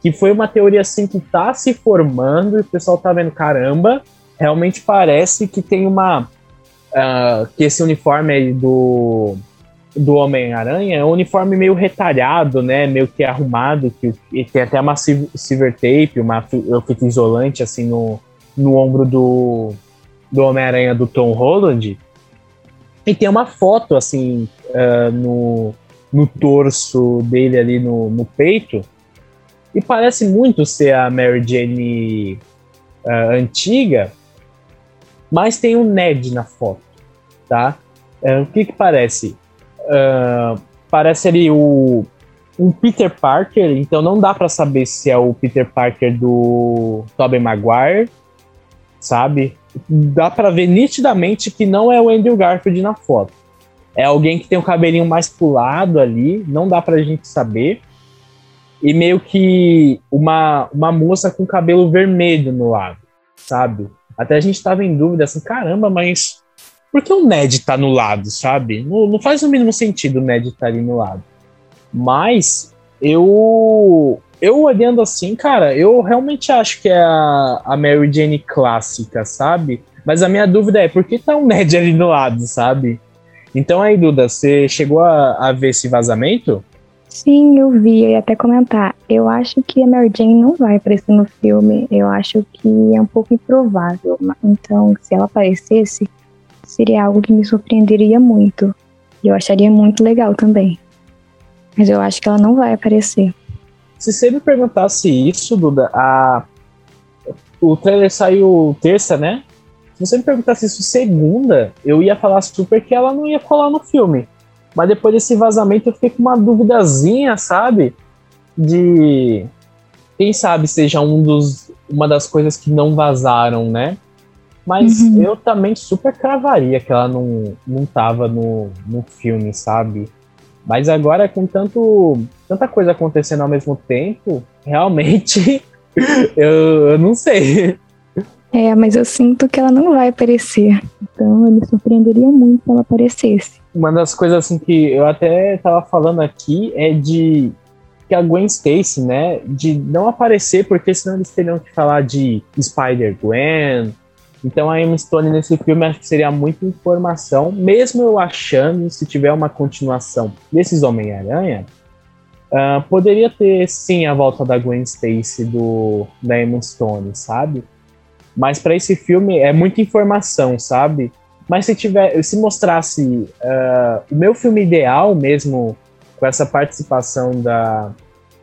que foi uma teoria assim que tá se formando, e o pessoal tá vendo, caramba, realmente parece que tem uma... Uh, que esse uniforme aí do... do Homem-Aranha, é um uniforme meio retalhado, né, meio que arrumado, que tem até uma silver tape, uma fita isolante assim no, no ombro do, do Homem-Aranha do Tom Holland, e tem uma foto assim uh, no, no torso dele ali no, no peito, e parece muito ser a Mary Jane uh, antiga, mas tem um Ned na foto, tá? Uh, o que que parece? Uh, parece ali o, o Peter Parker, então não dá pra saber se é o Peter Parker do Tobey Maguire, sabe? Dá pra ver nitidamente que não é o Andrew Garfield na foto. É alguém que tem o cabelinho mais pulado ali, não dá pra gente saber. E meio que uma, uma moça com cabelo vermelho no lado, sabe? Até a gente tava em dúvida, assim, caramba, mas... Por que o Ned tá no lado, sabe? Não, não faz o mínimo sentido o Ned tá ali no lado. Mas eu, eu olhando assim, cara, eu realmente acho que é a, a Mary Jane clássica, sabe? Mas a minha dúvida é, por que tá o Ned ali no lado, sabe? Então aí, Duda, você chegou a, a ver esse vazamento? Sim, eu vi, eu ia até comentar. Eu acho que a Mary Jane não vai aparecer no filme. Eu acho que é um pouco improvável. Então, se ela aparecesse, seria algo que me surpreenderia muito. E eu acharia muito legal também. Mas eu acho que ela não vai aparecer. Se você me perguntasse isso, Duda, a... o trailer saiu terça, né? Se você me perguntasse isso segunda, eu ia falar super que ela não ia colar no filme. Mas depois desse vazamento eu fiquei com uma duvidazinha, sabe? De... Quem sabe seja um dos... uma das coisas que não vazaram, né? Mas uhum. eu também super cravaria que ela não, não tava no, no filme, sabe? Mas agora, com tanto, tanta coisa acontecendo ao mesmo tempo, realmente, eu, eu não sei. É, mas eu sinto que ela não vai aparecer. Então, ele surpreenderia muito se ela aparecesse. Uma das coisas assim que eu até tava falando aqui é de que a Gwen Stacy, né? De não aparecer, porque senão eles teriam que falar de Spider-Gwen... Então a Emma Stone nesse filme acho que seria muita informação, mesmo eu achando, se tiver uma continuação desses Homem-Aranha, uh, poderia ter sim a volta da Gwen Stacy, do, da Emma Stone, sabe? Mas para esse filme é muita informação, sabe? Mas se tiver, se mostrasse uh, o meu filme ideal mesmo, com essa participação da,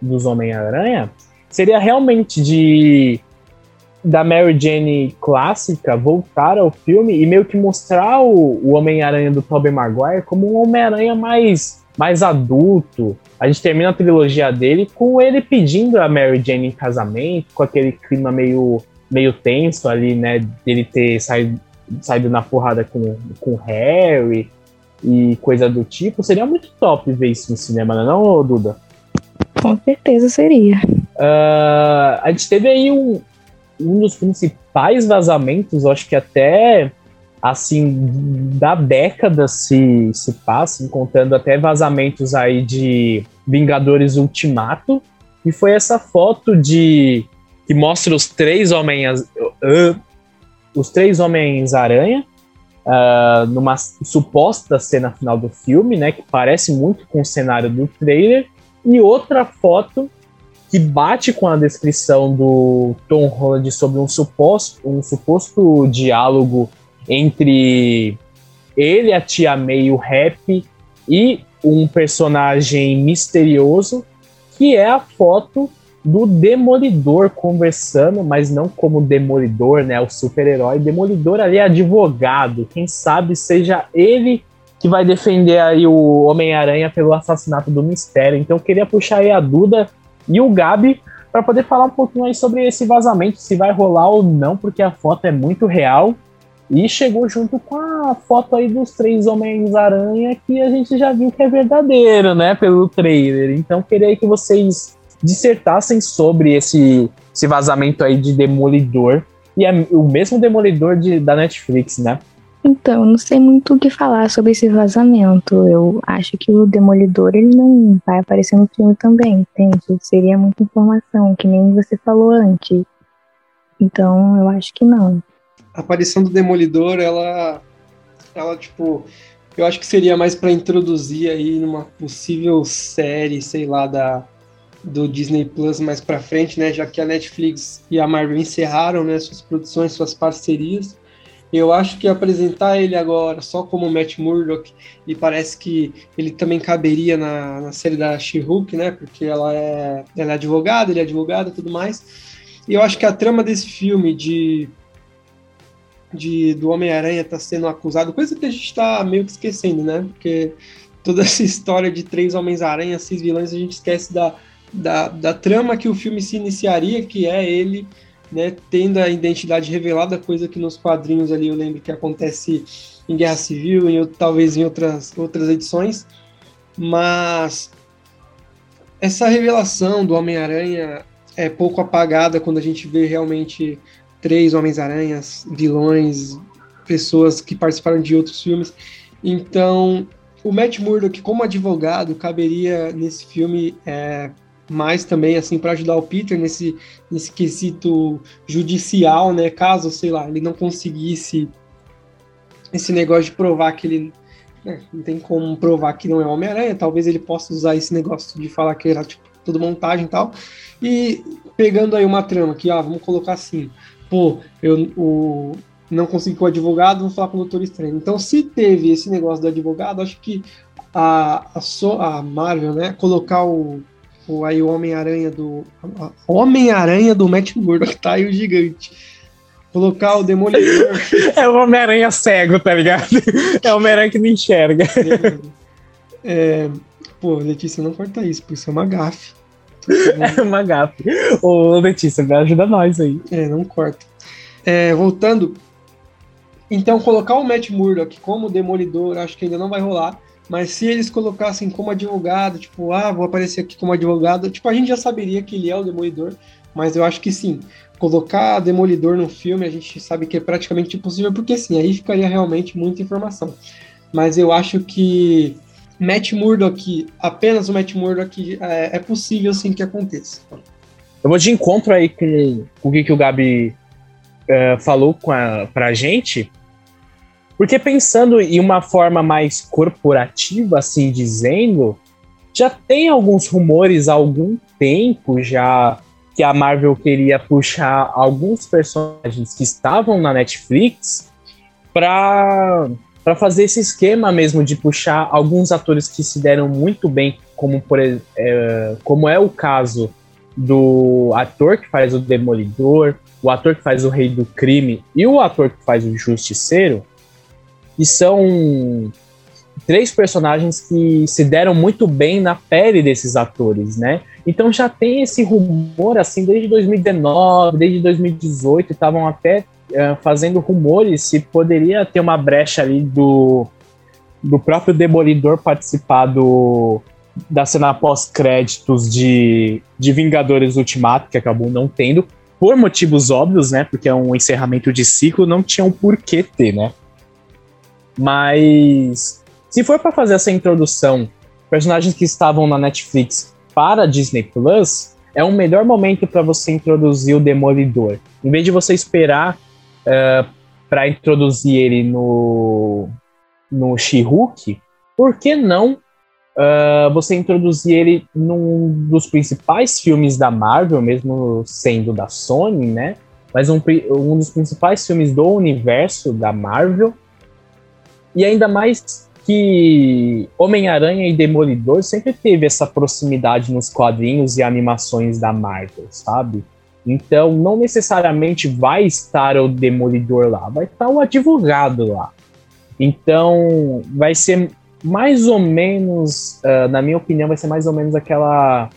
dos Homem-Aranha, seria realmente de... da Mary Jane clássica voltar ao filme e meio que mostrar o, o Homem-Aranha do Tobey Maguire como um Homem-Aranha mais, mais adulto. A gente termina a trilogia dele com ele pedindo a Mary Jane em casamento, com aquele clima meio meio tenso ali, né, dele ter saído, saído na porrada com, com o Harry e coisa do tipo, seria muito top ver isso no cinema, não é não, Duda? Com certeza seria. Uh, a gente teve aí um, um dos principais vazamentos, acho que até assim, da década se, se passa, contando até vazamentos aí de Vingadores Ultimato, e foi essa foto de que mostra os três homens uh, os três Homens-Aranha uh, numa suposta cena final do filme, né, que parece muito com o cenário do trailer, e outra foto que bate com a descrição do Tom Holland sobre um suposto, um suposto diálogo entre ele, a Tia May, o Rap, e um personagem misterioso, que é a foto do Demolidor conversando, mas não como Demolidor, né, o super-herói. Demolidor ali é advogado, quem sabe seja ele que vai defender aí o Homem-Aranha pelo assassinato do Mistério. Então eu queria puxar aí a Duda e o Gabi para poder falar um pouquinho aí sobre esse vazamento, se vai rolar ou não, porque a foto é muito real. E chegou junto com a foto aí dos três Homens-Aranha, que a gente já viu que é verdadeiro, né, pelo trailer. Então, queria que vocês dissertassem sobre esse, esse vazamento aí de Demolidor. E é o mesmo Demolidor de, da Netflix, né? Então, não sei muito o que falar sobre esse vazamento. Eu acho que o Demolidor, ele não vai aparecer no filme também, entende? Seria muita informação, que nem você falou antes. Então, eu acho que não. A aparição do Demolidor, ela, ela tipo, eu acho que seria mais para introduzir aí numa possível série, sei lá, da, do Disney Plus mais para frente, né? Já que a Netflix e a Marvel encerraram, né, suas produções, suas parcerias. Eu acho que apresentar ele agora só como Matt Murdock, e parece que ele também caberia na, na série da She-Hulk, né? Porque ela é, ela é advogada, ele é advogado e tudo mais. E eu acho que a trama desse filme de... De, do Homem-Aranha tá sendo acusado, coisa que a gente tá meio que esquecendo, né? Porque toda essa história de três Homens-Aranha, seis vilões, a gente esquece da, da, da trama que o filme se iniciaria, que é ele, né, tendo a identidade revelada, coisa que nos quadrinhos ali eu lembro que acontece em Guerra Civil, em, talvez em outras, outras edições, mas essa revelação do Homem-Aranha é pouco apagada quando a gente vê realmente três Homens-Aranhas, vilões, pessoas que participaram de outros filmes. Então, o Matt Murdock, como advogado, caberia nesse filme é, mais também, assim, para ajudar o Peter nesse, nesse quesito judicial, né? Caso, sei lá, ele não conseguisse esse negócio de provar que ele... Né, não tem como provar que não é Homem-Aranha, talvez ele possa usar esse negócio de falar que era, tipo, tudo montagem e tal. E pegando aí uma trama que, ah, vamos colocar assim... Pô, eu o, não consegui com o advogado, vou falar com o doutor Estranho. Então, se teve esse negócio do advogado, acho que a, a, so, a Marvel, né, colocar o, o, aí o Homem-Aranha do... A Homem-Aranha do Matt Murdock, tá aí o gigante. Colocar o Demolidor... É o Homem-Aranha cego, tá ligado? É o Homem-Aranha que não enxerga. É, é, pô, Letícia, não corta isso, porque isso é uma gafe. É uma gafe. Ô, Letícia, ajuda nós aí. É, não corta. É, voltando. Então, colocar o Matt Murdock como Demolidor, acho que ainda não vai rolar. Mas se eles colocassem como advogado, tipo, ah, vou aparecer aqui como advogado, tipo, a gente já saberia que ele é o Demolidor. Mas eu acho que sim. Colocar Demolidor no filme, a gente sabe que é praticamente impossível, porque sim, aí ficaria realmente muita informação. Mas eu acho que... Matt Murdock, apenas o Matt Murdock, é, é possível sim que aconteça. Eu vou de encontro aí com, com o que, que o Gabi uh, falou com a, pra gente, porque pensando em uma forma mais corporativa, assim dizendo, já tem alguns rumores há algum tempo já que a Marvel queria puxar alguns personagens que estavam na Netflix pra... para fazer esse esquema mesmo de puxar alguns atores que se deram muito bem, como, por, é, como é o caso do ator que faz o Demolidor, o ator que faz o Rei do Crime e o ator que faz o Justiceiro, que são três personagens que se deram muito bem na pele desses atores, né? Então já tem esse rumor, assim, desde dois mil e dezenove, desde dois mil e dezoito, estavam até uh, fazendo rumores se poderia ter uma brecha ali do, do próprio Demolidor participar do, da cena pós-créditos de, de Vingadores Ultimato, que acabou não tendo, por motivos óbvios, né? Porque é um encerramento de ciclo, não tinha um porquê ter, né? Mas se for para fazer essa introdução, personagens que estavam na Netflix para a Disney Plus, é um melhor momento para você introduzir o Demolidor. Em vez de você esperar uh, para introduzir ele no, no She-Hulk, por que não uh, você introduzir ele num dos principais filmes da Marvel, mesmo sendo da Sony, né? Mas um, um dos principais filmes do universo da Marvel. E ainda mais que Homem-Aranha e Demolidor sempre teve essa proximidade nos quadrinhos e animações da Marvel, sabe? Então, não necessariamente vai estar o Demolidor lá, vai estar o advogado lá. Então, vai ser mais ou menos, uh, na minha opinião, vai ser mais ou menos aquela,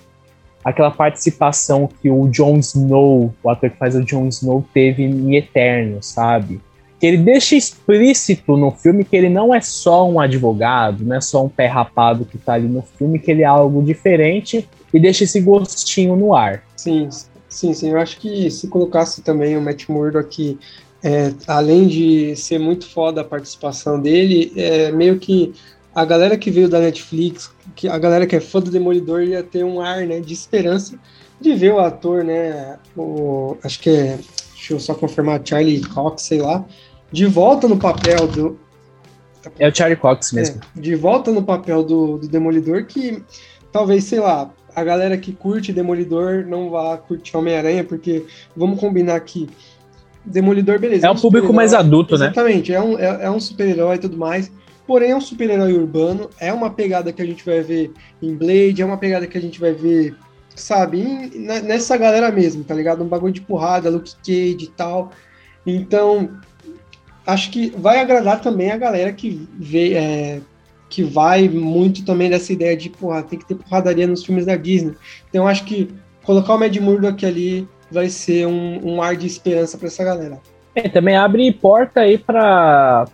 aquela participação que o Jon Snow, o ator que faz o Jon Snow, teve em Eternos, sabe? Que ele deixa explícito no filme que ele não é só um advogado, não é só um pé rapado que tá ali no filme, que ele é algo diferente e deixa esse gostinho no ar. Sim, sim, sim. Eu acho que se colocasse também o Matt Murdock, é, além de ser muito foda a participação dele, é meio que a galera que veio da Netflix, que a galera que é fã do Demolidor ia ter um ar, né, de esperança de ver o ator, né, o, acho que é, deixa eu só confirmar, Charlie Cox, sei lá, de volta no papel do... É o Charlie Cox mesmo. É, de volta no papel do, do Demolidor, que talvez, sei lá, a galera que curte Demolidor não vá curtir Homem-Aranha, porque vamos combinar que Demolidor, beleza. É um público mais adulto, né? Exatamente, é um, é, é um super-herói e tudo mais, porém é um super-herói urbano, é uma pegada que a gente vai ver em Blade, é uma pegada que a gente vai ver, sabe, em, nessa galera mesmo, tá ligado? Um bagulho de porrada, Luke Cage e tal. Então... acho que vai agradar também a galera que, vê, é, que vai muito também dessa ideia de, porra, tem que ter porradaria nos filmes da Disney. Então, acho que colocar o Matt Murdock ali vai ser um, um ar de esperança para essa galera. É, também abre porta aí para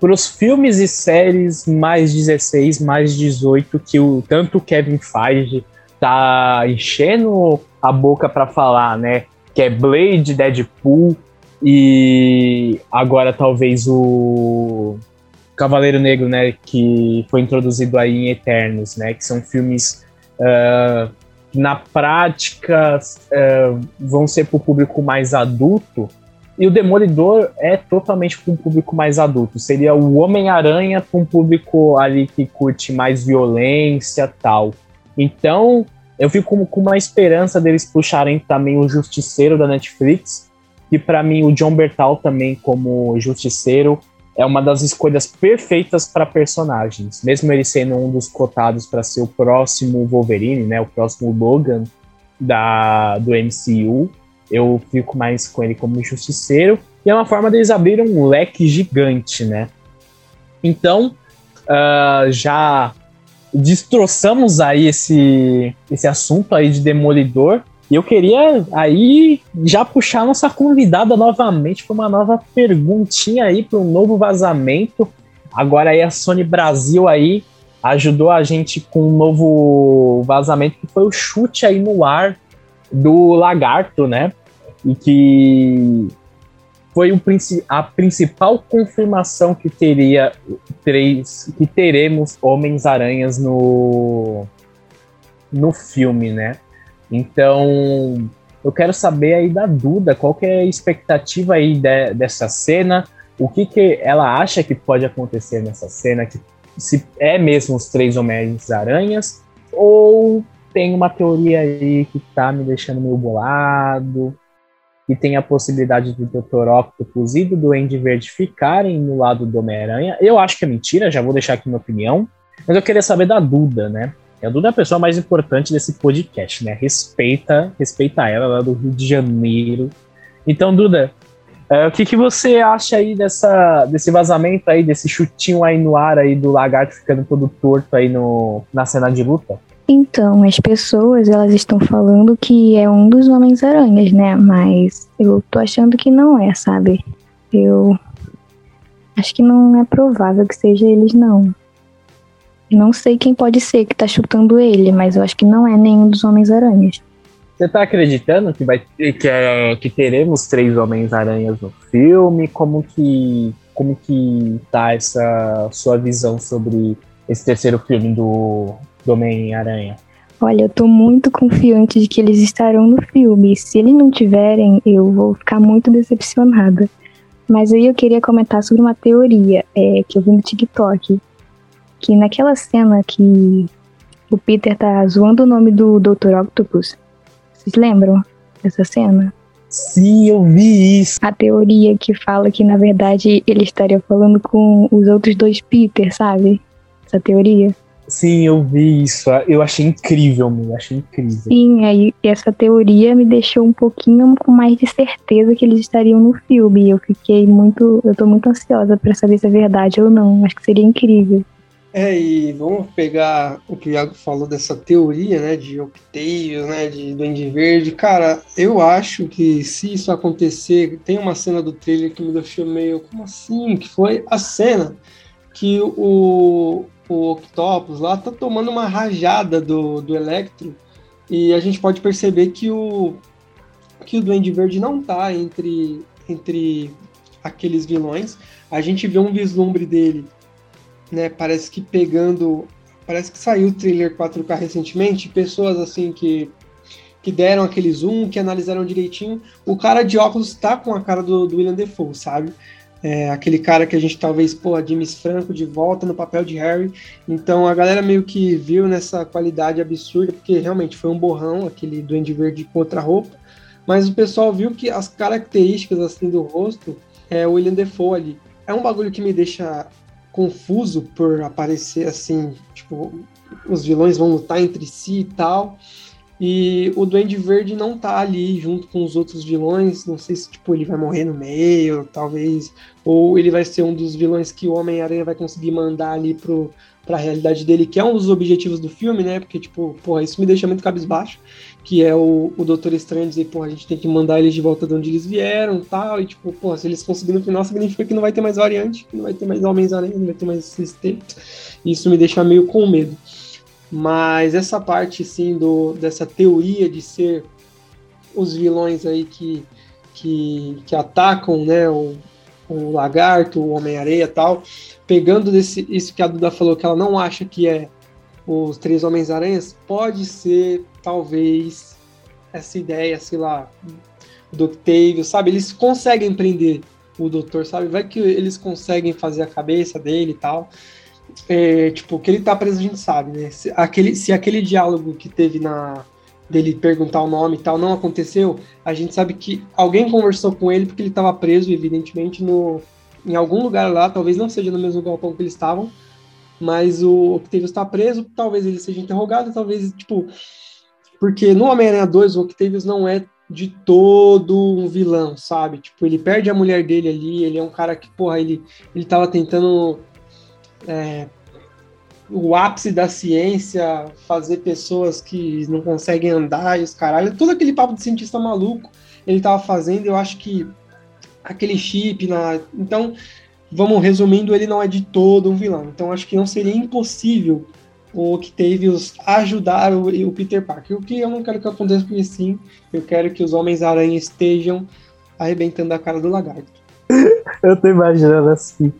os filmes e séries mais dezesseis, mais dezoito, que o, tanto o Kevin Feige tá enchendo a boca para falar, né? Que é Blade, Deadpool... e agora talvez o Cavaleiro Negro, né, que foi introduzido aí em Eternos, né, que são filmes uh, que na prática uh, vão ser para o público mais adulto, e o Demolidor é totalmente para um público mais adulto, seria o Homem-Aranha para um público ali que curte mais violência e tal. Então eu fico com uma esperança deles puxarem também o Justiceiro da Netflix, e para mim o John Bertal também como Justiceiro é uma das escolhas perfeitas para personagens, mesmo ele sendo um dos cotados para ser o próximo Wolverine, né, o próximo Logan da, do M C U, eu fico mais com ele como Justiceiro, e é uma forma deles abrirem um leque gigante, né? Então, uh, já destroçamos aí esse, esse assunto aí de Demolidor. E eu queria aí já puxar nossa convidada novamente para uma nova perguntinha aí, para um novo vazamento. Agora aí a Sony Brasil aí ajudou a gente com um novo vazamento, que foi o chute aí no ar do Lagarto, né? E que foi o, a principal confirmação que, teria três, que teremos Homens-Aranhas no, no filme, né? Então, eu quero saber aí da Duda, qual que é a expectativa aí de, dessa cena, o que que ela acha que pode acontecer nessa cena, que se é mesmo os três Homens-Aranhas, ou tem uma teoria aí que tá me deixando meio bolado, e tem a possibilidade do doutor Octopus e do Duende Verde ficarem no lado do Homem-Aranha. Eu acho que é mentira, já vou deixar aqui minha opinião, mas eu queria saber da Duda, né? A Duda é a pessoa mais importante desse podcast, né? Respeita, respeita ela, ela é do Rio de Janeiro. Então, Duda, É, o que, que você acha aí dessa, desse vazamento aí, desse chutinho aí no ar aí do Lagarto ficando todo torto aí no, na cena de luta? Então, as pessoas, elas estão falando que é um dos Homens-Aranhas, né? Mas eu tô achando que não é, sabe? Eu acho que não é provável que seja eles, não. Não sei quem pode ser que tá chutando ele, mas eu acho que não é nenhum dos Homens-Aranhas. Você tá acreditando que, vai ter, que, é, que teremos três Homens-Aranhas no filme? Como que, como que tá essa sua visão sobre esse terceiro filme do... do Homem-Aranha? Olha, eu tô muito confiante de que eles estarão no filme. Se eles não tiverem, eu vou ficar muito decepcionada. Mas aí eu queria comentar sobre uma teoria é, que eu vi no TikTok. Que naquela cena que o Peter tá zoando o nome do doutor Octopus. Vocês lembram dessa cena? Sim, eu vi isso. A teoria que fala que, na verdade, ele estaria falando com os outros dois Peter, sabe? Essa teoria. Sim, eu vi isso. Eu achei incrível, meu. Achei incrível. Sim, aí essa teoria me deixou um pouquinho com mais de certeza que eles estariam no filme. Eu fiquei muito... Eu tô muito ansiosa pra saber se é verdade ou não. Acho que seria incrível. É, e vamos pegar o que o Iago falou dessa teoria, né? De Octavius, né? De Duende Verde. Cara, eu acho que se isso acontecer... Tem uma cena do trailer que me deixou meio... Como assim? Que foi a cena que o... o Octopus lá tá tomando uma rajada do, do Electro, e a gente pode perceber que o que o Duende Verde não tá entre, entre aqueles vilões. A gente vê um vislumbre dele, né, parece que pegando, parece que saiu o trailer quatro K recentemente, pessoas assim que, que deram aquele zoom, que analisaram direitinho, o cara de óculos tá com a cara do, do Willem Dafoe, sabe? É, aquele cara que a gente talvez, pô, James Franco de volta no papel de Harry. Então a galera meio que viu nessa qualidade absurda, porque realmente foi um borrão, aquele Duende Verde com outra roupa. Mas o pessoal viu que as características assim do rosto é o Willem Dafoe ali. É um bagulho que me deixa confuso por aparecer assim, tipo, os vilões vão lutar entre si e tal. E o Duende Verde não tá ali junto com os outros vilões, não sei se tipo, ele vai morrer no meio, talvez, ou ele vai ser um dos vilões que o Homem-Aranha vai conseguir mandar ali pro, pra realidade dele, que é um dos objetivos do filme, né, porque tipo, porra, isso me deixa muito cabisbaixo, que é o, o Doutor Estranho dizer, porra, a gente tem que mandar eles de volta de onde eles vieram e tal, e tipo, porra, se eles conseguirem no final, significa que não vai ter mais variante, que não vai ter mais Homens-Aranha, não vai ter mais Sexteto, e isso me deixa meio com medo. Mas essa parte, sim, do, dessa teoria de ser os vilões aí que, que, que atacam, né, o, o Lagarto, o Homem-Areia e tal, pegando desse, isso que a Duda falou, que ela não acha que é os três Homens-Aranhas, pode ser, talvez, essa ideia, sei lá, do Octavio, sabe? Eles conseguem prender o doutor, sabe? Vai que eles conseguem fazer a cabeça dele e tal. É, tipo, que ele tá preso a gente sabe, né? Se aquele, se aquele diálogo que teve na, dele perguntar o nome e tal não aconteceu, a gente sabe que alguém conversou com ele porque ele tava preso, evidentemente, no, em algum lugar lá, talvez não seja no mesmo galpão que eles estavam, mas o Octavius tá preso, talvez ele seja interrogado, talvez, tipo... Porque no Homem-Aranha dois, o Octavius não é de todo um vilão, sabe? Tipo, ele perde a mulher dele ali, ele é um cara que, porra, ele, ele tava tentando... É, o ápice da ciência, fazer pessoas que não conseguem andar e os caralho, todo aquele papo de cientista maluco ele tava fazendo, eu acho que aquele chip, na... então vamos resumindo, ele não é de todo um vilão, então acho que não seria impossível o Octavius ajudar o, o Peter Parker, o que eu não quero que aconteça porque sim, eu quero que os Homens-Aranha estejam arrebentando a cara do Lagarto. Eu tô imaginando assim.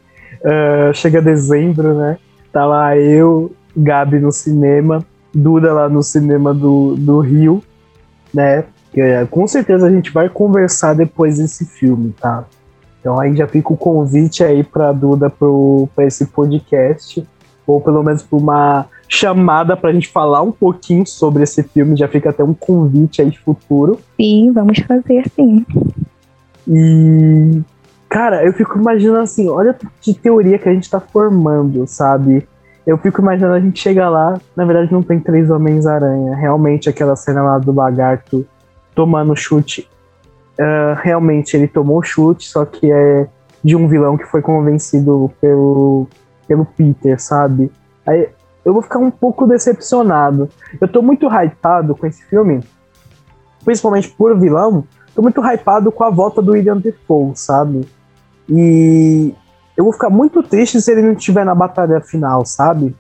Uh, chega dezembro, né? Tá lá eu, Gabi no cinema, Duda lá no cinema do, do Rio, né? É, com certeza a gente vai conversar depois desse filme, tá? Então aí já fica o convite aí pra Duda pro, pra esse podcast, ou pelo menos pra uma chamada pra gente falar um pouquinho sobre esse filme, já fica até um convite aí de futuro. Sim, vamos fazer sim. E... Cara, eu fico imaginando assim, olha que teoria que a gente tá formando, sabe? Eu fico imaginando a gente chegar lá, na verdade não tem três Homens-Aranha. Realmente aquela cena lá do Lagarto tomando chute uh, realmente ele tomou chute, só que é de um vilão que foi convencido pelo, pelo Peter, sabe? Aí eu vou ficar um pouco decepcionado. Eu tô muito hypado com esse filme, principalmente por vilão. Tô muito hypado com a volta do Willem Dafoe, sabe? E eu vou ficar muito triste se ele não estiver na batalha final, sabe?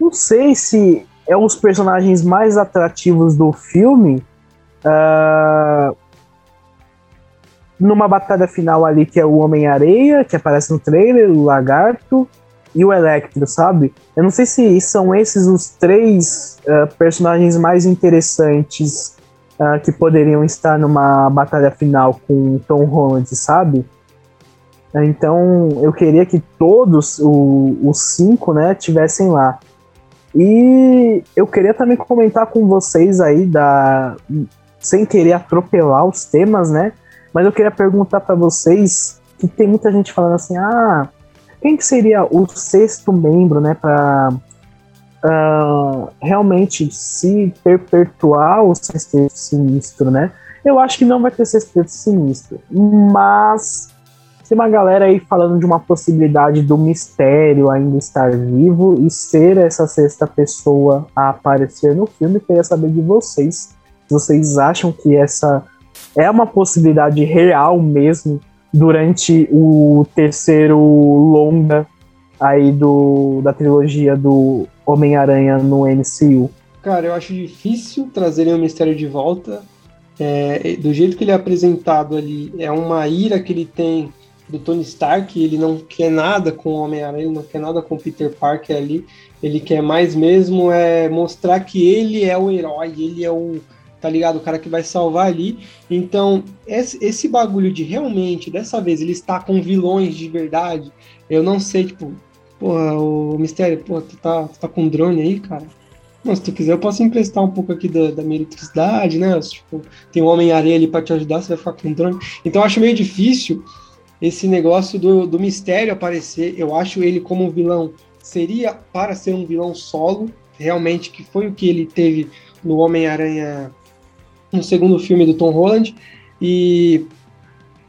Não sei se é um dos personagens mais atrativos do filme. Uh, numa batalha final ali que é o Homem-Areia, que aparece no trailer, o Lagarto e o Electro, sabe? Eu não sei se são esses os três uh, personagens mais interessantes uh, que poderiam estar numa batalha final com Tom Holland, sabe? Então eu queria que todos o, os cinco, né, tivessem lá. E eu queria também comentar com vocês aí, da, sem querer atropelar os temas, né? Mas eu queria perguntar pra vocês, que tem muita gente falando assim, ah, quem que seria o sexto membro, né, pra uh, realmente se perpetuar o Sexteto Sinistro, né? Eu acho que não vai ter Sexteto Sinistro, mas tem uma galera aí falando de uma possibilidade do Mistério ainda estar vivo e ser essa sexta pessoa a aparecer no filme. Queria saber de vocês, se vocês acham que essa é uma possibilidade real mesmo durante o terceiro longa aí do, da trilogia do Homem-Aranha no M C U. Cara, eu acho difícil trazerem o Mistério de volta. É, do jeito que ele é apresentado ali, é uma ira que ele tem do Tony Stark, ele não quer nada com o Homem-Aranha, ele não quer nada com o Peter Parker ali, ele quer mais mesmo é mostrar que ele é o herói, ele é o, tá ligado, o cara que vai salvar ali. Então, esse, esse bagulho de realmente, dessa vez, ele está com vilões de verdade, eu não sei, tipo, porra, o Mistério, porra, tu tá, tu tá com drone aí, cara? Não, se tu quiser, eu posso emprestar um pouco aqui da, da minha eletricidade, né? Tipo, tem um Homem-Areia ali pra te ajudar, você vai ficar com drone. Então, eu acho meio difícil esse negócio do, do Mistério aparecer. Eu acho ele como vilão, seria para ser um vilão solo, realmente, que foi o que ele teve no Homem-Aranha, no segundo filme do Tom Holland, e,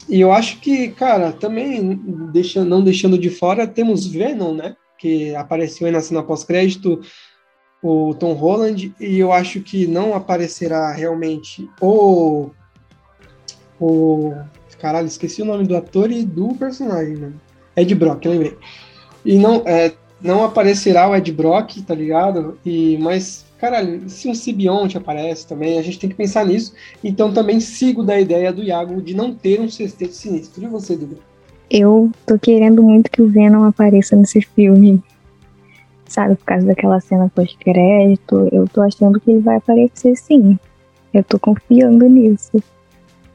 e eu acho que, cara, também, deixa, não deixando de fora, temos Venom, né, que apareceu aí na cena pós-crédito, o Tom Holland, e eu acho que não aparecerá realmente o... o Caralho, esqueci o nome do ator e do personagem, né? Ed Brock, lembrei. E não, é, não aparecerá o Ed Brock, tá ligado? E, mas, caralho, se um simbionte aparece também, a gente tem que pensar nisso. Então, também sigo da ideia do Iago de não ter um Sexteto Sinistro. E você, Dudu? Eu tô querendo muito que o Venom apareça nesse filme. Sabe, por causa daquela cena pós-crédito, eu tô achando que ele vai aparecer, sim. Eu tô confiando nisso,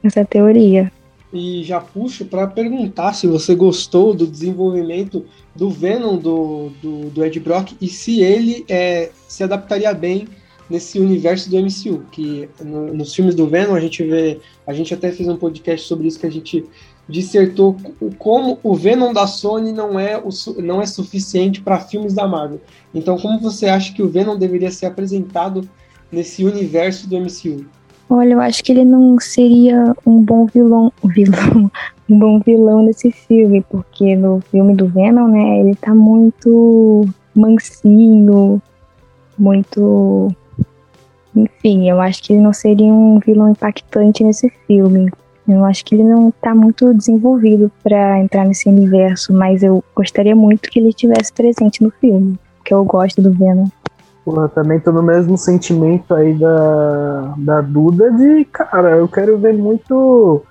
nessa teoria. E já puxo para perguntar se você gostou do desenvolvimento do Venom do, do, do Ed Brock e se ele é, se adaptaria bem nesse universo do M C U, que no, nos filmes do Venom a gente vê, a gente até fez um podcast sobre isso, que a gente dissertou como o Venom da Sony não é, o, não é suficiente para filmes da Marvel. Então, como você acha que o Venom deveria ser apresentado nesse universo do M C U? Olha, eu acho que ele não seria um bom vilão, vilão, um bom vilão nesse filme, porque no filme do Venom, né, ele tá muito mansinho, muito... Enfim, eu acho que ele não seria um vilão impactante nesse filme. Eu acho que ele não tá muito desenvolvido pra entrar nesse universo, mas eu gostaria muito que ele estivesse presente no filme, porque eu gosto do Venom. Porra, também tô no mesmo sentimento aí da, da Duda de, cara, eu quero ver muito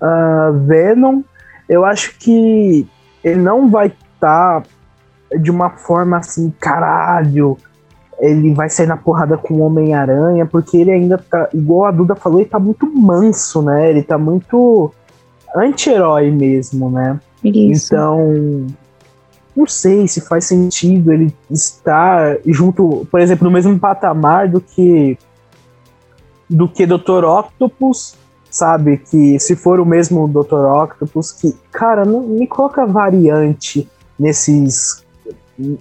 uh, Venom. Eu acho que ele não vai estar tá de uma forma assim, caralho, ele vai sair na porrada com o Homem-Aranha, porque ele ainda tá, igual a Duda falou, ele tá muito manso, né? Ele tá muito anti-herói mesmo, né? Isso. Então... não sei se faz sentido ele estar junto, por exemplo, no mesmo patamar do que do que doutor Octopus, sabe? Que se for o mesmo doutor Octopus, que, cara, não me coloca variante nesses,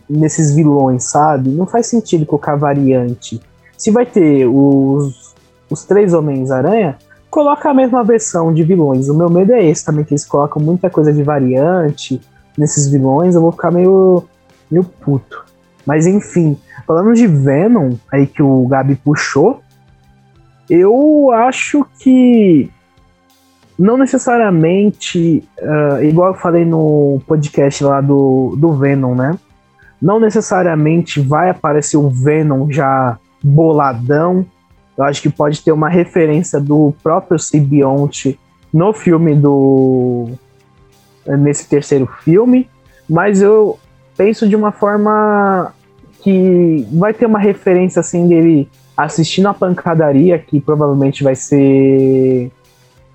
nesses vilões, sabe? Não faz sentido colocar variante. Se vai ter os, os três Homens-Aranha, coloca a mesma versão de vilões. O meu medo é esse também, que eles colocam muita coisa de variante nesses vilões. Eu vou ficar meio, meio puto. Mas enfim, falando de Venom, aí que o Gabi puxou, eu acho que não necessariamente, uh, igual eu falei no podcast lá do, do Venom, né? Não necessariamente vai aparecer o Venom já boladão. Eu acho que pode ter uma referência do próprio simbionte no filme do... nesse terceiro filme. Mas eu penso de uma forma que vai ter uma referência assim dele assistindo a pancadaria, que provavelmente vai ser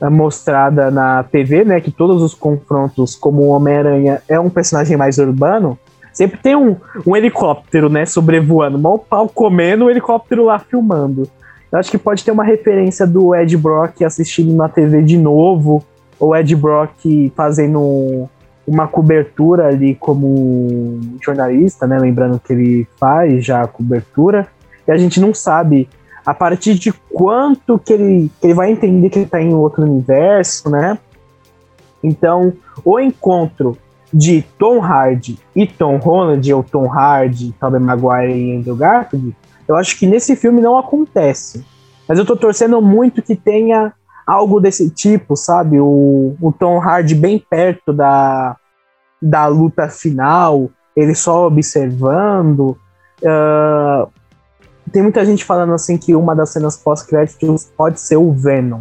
mostrada na T V, né? Que todos os confrontos, como o Homem-Aranha é um personagem mais urbano, sempre tem um, um helicóptero, né, sobrevoando, mal pau comendo, o helicóptero lá filmando. Eu acho que pode ter uma referência do Ed Brock assistindo na T V de novo, ou Ed Brock fazendo uma cobertura ali como jornalista, né, lembrando que ele faz já a cobertura, e a gente não sabe a partir de quanto que ele, que ele vai entender que ele está em outro universo, né? Então, o encontro de Tom Hardy e Tom Holland, ou Tom Hardy, Tobey Maguire e Andrew Garfield, eu acho que nesse filme não acontece. Mas eu tô torcendo muito que tenha algo desse tipo, sabe? O, o Tom Hardy bem perto da, da luta final, ele só observando. Uh, tem muita gente falando assim que uma das cenas pós-créditos pode ser o Venom.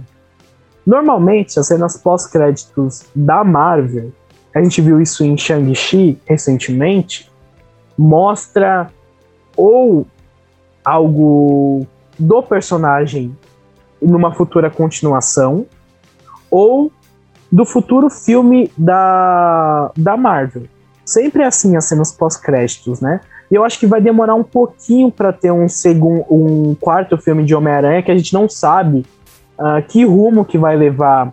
Normalmente, as cenas pós-créditos da Marvel, a gente viu isso em Shang-Chi recentemente, mostra ou algo do personagem numa futura continuação, ou do futuro filme da, da Marvel. Sempre assim as cenas pós-créditos, né? E eu acho que vai demorar um pouquinho para ter um, segundo, um quarto filme de Homem-Aranha, que a gente não sabe uh, que rumo que vai levar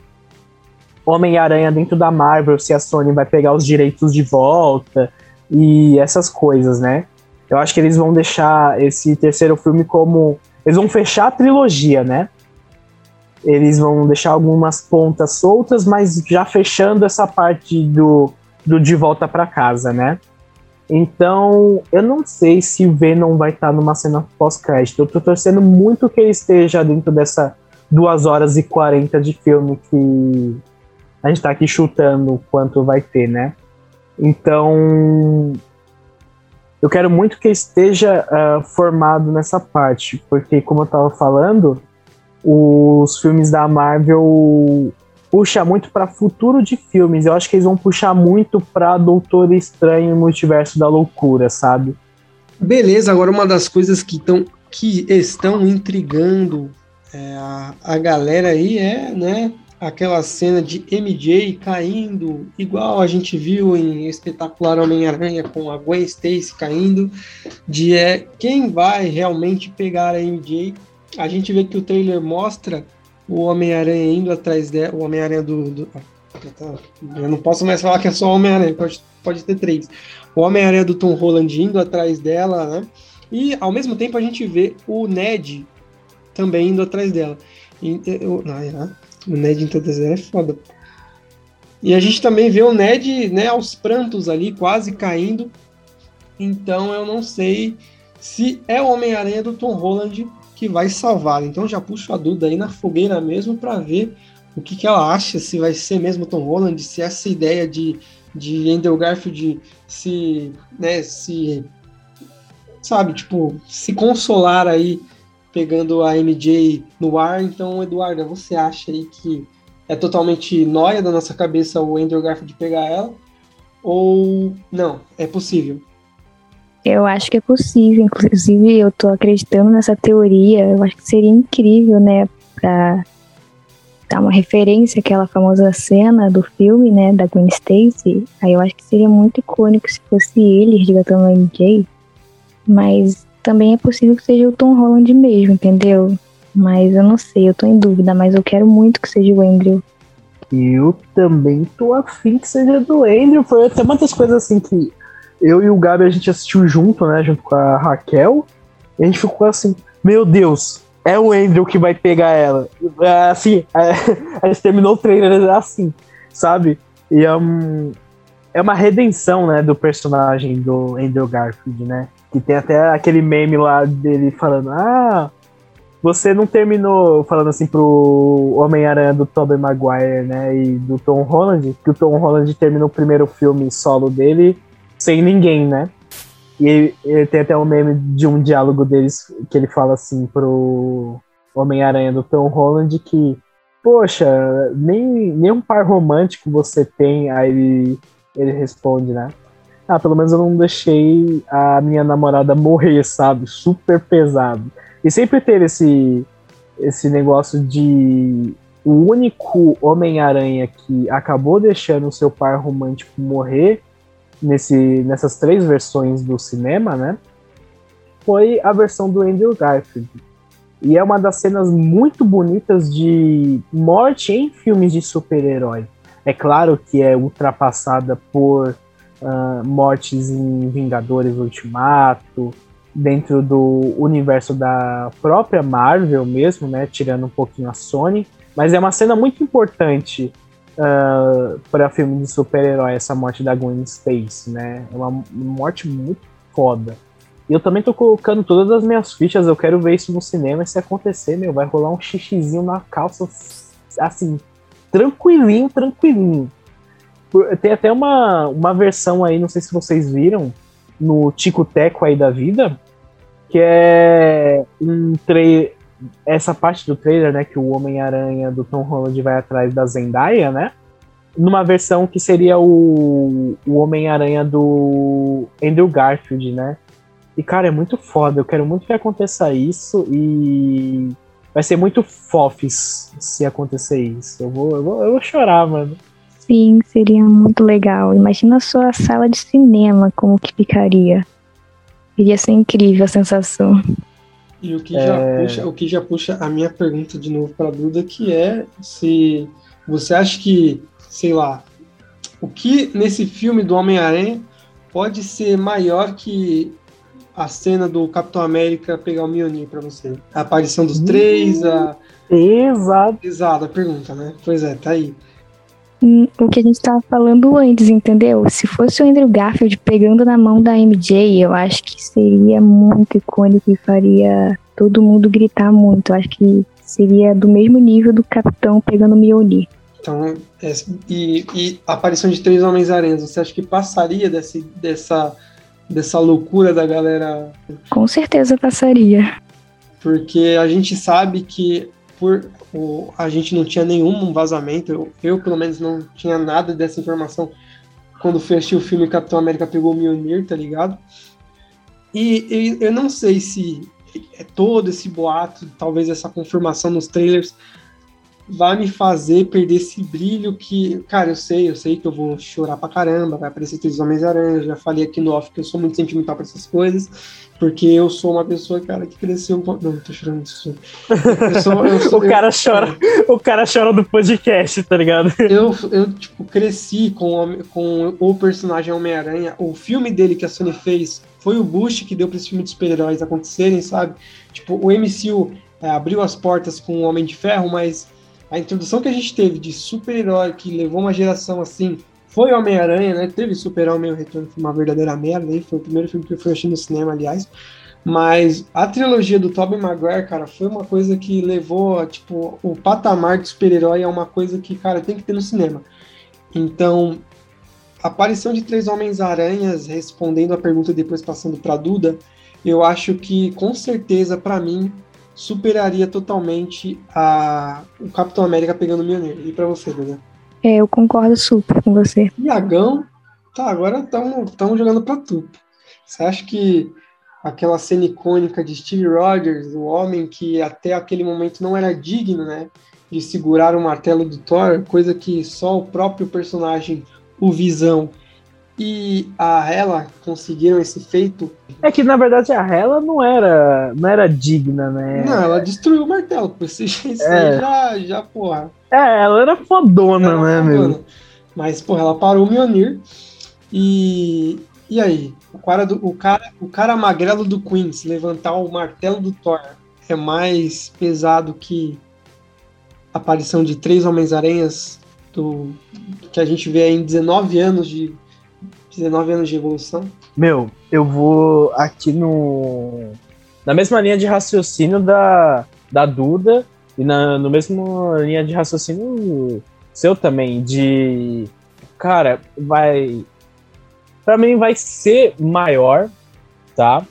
Homem-Aranha dentro da Marvel, se a Sony vai pegar os direitos de volta e essas coisas, né? Eu acho que eles vão deixar esse terceiro filme como... Eles vão fechar a trilogia, né? Eles vão deixar algumas pontas soltas, mas já fechando essa parte do, do De Volta pra Casa, né? Então, eu não sei se o Venom vai estar numa cena pós-crédito. Eu tô torcendo muito que ele esteja dentro dessa duas horas e quarenta de filme que... a gente tá aqui chutando quanto vai ter, né? Então, eu quero muito que esteja uh, formado nessa parte, porque, como eu tava falando, os filmes da Marvel puxam muito pra futuro de filmes. Eu acho que eles vão puxar muito pra Doutor Estranho e Multiverso da Loucura, sabe? Beleza, agora uma das coisas que, tão, que estão intrigando é, a, a galera aí é, né... aquela cena de M J caindo, igual a gente viu em Espetacular Homem-Aranha com a Gwen Stacy caindo, de é, quem vai realmente pegar a M J. A gente vê que o trailer mostra o Homem-Aranha indo atrás dela, o Homem-Aranha do... do eu não posso mais falar que é só Homem-Aranha, pode, pode ter três. O Homem-Aranha do Tom Holland indo atrás dela, né? E ao mesmo tempo a gente vê o Ned também indo atrás dela. E, eu, não, é, o Ned em todas elas é foda. E a gente também vê o Ned, né, aos prantos ali, quase caindo. Então eu não sei se é o Homem-Aranha do Tom Holland que vai salvar. Então já puxo a Duda aí na fogueira mesmo para ver o que, que ela acha, se vai ser mesmo o Tom Holland, se essa ideia de, de Andrew Garfield se, né, se, sabe, tipo, se consolar aí pegando a M J no ar. Então, Eduarda, você acha aí que é totalmente nóia da nossa cabeça o Andrew Garfield pegar ela? Ou não? É possível? Eu acho que é possível. Inclusive, eu tô acreditando nessa teoria. Eu acho que seria incrível, né? Pra dar uma referência àquela famosa cena do filme, né? Da Gwen Stacy. Aí eu acho que seria muito icônico se fosse ele resgatando a M J. Mas... também é possível que seja o Tom Holland mesmo, entendeu? Mas eu não sei, eu tô em dúvida, mas eu quero muito que seja o Andrew. Eu também tô afim que seja do Andrew. Foi até uma das coisas assim que eu e o Gabi, a gente assistiu junto, né? Junto com a Raquel. E a gente ficou assim, meu Deus, é o Andrew que vai pegar ela. Assim, a gente terminou o trailer assim, sabe? E é, um, é uma redenção, né, do personagem do Andrew Garfield, né? Que tem até aquele meme lá dele falando, ah, você não terminou, falando assim pro Homem-Aranha do Tobey Maguire, né, e do Tom Holland, que o Tom Holland terminou o primeiro filme solo dele sem ninguém, né? E ele tem até um meme de um diálogo deles que ele fala assim pro Homem-Aranha do Tom Holland que, poxa, nem, nem um par romântico você tem. Aí ele, ele responde, né? Ah, pelo menos eu não deixei a minha namorada morrer, sabe? Super pesado. E sempre teve esse, esse negócio de o único Homem-Aranha que acabou deixando o seu par romântico morrer Nesse, nessas três versões do cinema, né, foi a versão do Andrew Garfield. E é uma das cenas muito bonitas de morte em filmes de super-herói. É claro que é ultrapassada por uh, mortes em Vingadores Ultimato, dentro do universo da própria Marvel mesmo, né, tirando um pouquinho a Sony, mas é uma cena muito importante Uh, para filme de super-herói, essa morte da Gwen Stacy, né? É uma morte muito foda. E eu também tô colocando todas as minhas fichas, eu quero ver isso no cinema, e se acontecer, meu, vai rolar um xixizinho na calça, assim, tranquilinho, tranquilinho. Tem até uma, uma versão aí, não sei se vocês viram, no Tico Teco aí da vida, que é um trailer... essa parte do trailer, né, que o Homem-Aranha do Tom Holland vai atrás da Zendaya, né, numa versão que seria o, o Homem-Aranha do Andrew Garfield, né, e cara, é muito foda, eu quero muito que aconteça isso, e vai ser muito fofis se acontecer isso, eu vou, eu vou, eu vou chorar, mano. Sim, seria muito legal, imagina a sua sala de cinema, como que ficaria, iria ser incrível a sensação. E o que, já é... puxa, o que já puxa a minha pergunta de novo para a Duda, que é se você acha que, sei lá, o que nesse filme do Homem-Aranha pode ser maior que a cena do Capitão América pegar o Mjolnir para você? A aparição dos três, a... Exato. Exato, a pergunta, né? Pois é, tá aí. O que a gente estava falando antes, entendeu? Se fosse o Andrew Garfield pegando na mão da M J, eu acho que seria muito icônico e faria todo mundo gritar muito. Eu acho que seria do mesmo nível do Capitão pegando o Mjolnir. Então, é, e, e a aparição de três Homens-Aranhas, você acha que passaria desse, dessa, dessa loucura da galera? Com certeza passaria. Porque a gente sabe que... Por, o, a gente não tinha nenhum vazamento, eu, eu pelo menos não tinha nada dessa informação quando fui assistir o filme Capitão América pegou o Mjolnir, tá ligado? E, e eu não sei se é todo esse boato, talvez essa confirmação nos trailers vai me fazer perder esse brilho que, cara, eu sei, eu sei que eu vou chorar pra caramba, vai aparecer três Homens-Aranha, já falei aqui no off que eu sou muito sentimental pra essas coisas, porque eu sou uma pessoa, cara, que cresceu... Não, tô chorando disso. Eu sou, eu sou, o, cara eu, chora, eu, o cara chora do podcast, tá ligado? Eu, eu tipo, cresci com, com o personagem Homem-Aranha, o filme dele que a Sony fez foi o boost que deu pra esse filme de super-heróis acontecerem, sabe? Tipo, o M C U é, abriu as portas com o Homem de Ferro, mas... A introdução que a gente teve de super-herói que levou uma geração assim foi Homem-Aranha, né? Teve Super-Homem, o Retorno foi uma verdadeira merda, hein? Foi o primeiro filme que eu fui assistir no cinema, aliás. Mas a trilogia do Tobey Maguire, cara, foi uma coisa que levou, tipo, o patamar de super-herói é uma coisa que, cara, tem que ter no cinema. Então, a aparição de três Homens-Aranhas, respondendo a pergunta e depois passando pra Duda, eu acho que, com certeza, pra mim, superaria totalmente a, o Capitão América pegando o Mjolnir. E pra você, Duda? É, eu concordo super com você. Iagão, tá, agora estamos jogando pra tudo. Você acha que aquela cena icônica de Steve Rogers, o homem que até aquele momento não era digno, né, de segurar o martelo do Thor, coisa que só o próprio personagem, o Visão, e a Hela conseguiram esse feito? É que, na verdade, a Hela não era, não era digna, né? Não, ela destruiu o martelo. Você é. já, já, porra... É, ela era fodona, ela era né, fodona. Meu? Mas, porra, ela parou o Mjolnir. E, e aí? O cara, do, o, cara, o cara magrelo do Queen se levantar o martelo do Thor é mais pesado que a aparição de três Homens-Aranhas do, que a gente vê aí em dezenove anos de evolução. Meu, eu vou aqui no... na mesma linha de raciocínio da, da Duda e na no mesmo linha de raciocínio seu também, de... Cara, vai... Pra mim vai ser maior, tá?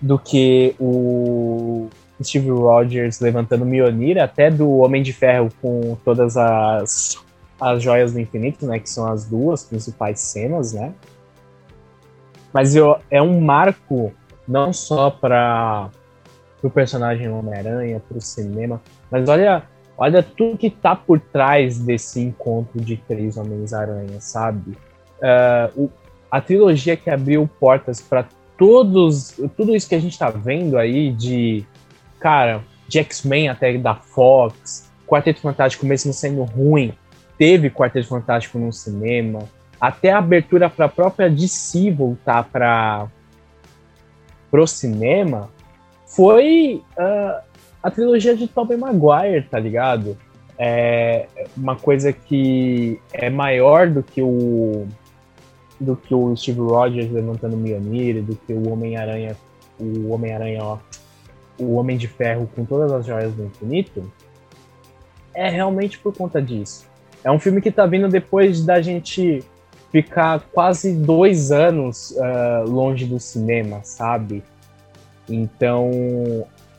Do que o Steve Rogers levantando Mjolnir, até do Homem de Ferro com todas as, as joias do infinito, né? Que são as duas principais cenas, né? Mas eu, é um marco não só para o personagem Homem-Aranha, para o cinema, mas olha, olha tudo que tá por trás desse encontro de três Homens-Aranha, sabe? Uh, o, a trilogia que abriu portas para todos, tudo isso que a gente tá vendo aí de, cara, de X-Men até da Fox, Quarteto Fantástico mesmo sendo ruim, teve Quarteto Fantástico no cinema, até a abertura para a própria D C voltar para pro cinema, foi uh, a trilogia de Tobey Maguire, tá ligado? É uma coisa que é maior do que o do que o Steve Rogers levantando o Mjolnir, do que o Homem-Aranha, o Homem-Aranha, ó, o Homem de Ferro com todas as joias do infinito, é realmente por conta disso. É um filme que tá vindo depois da gente ficar quase dois anos uh, longe do cinema, sabe? Então,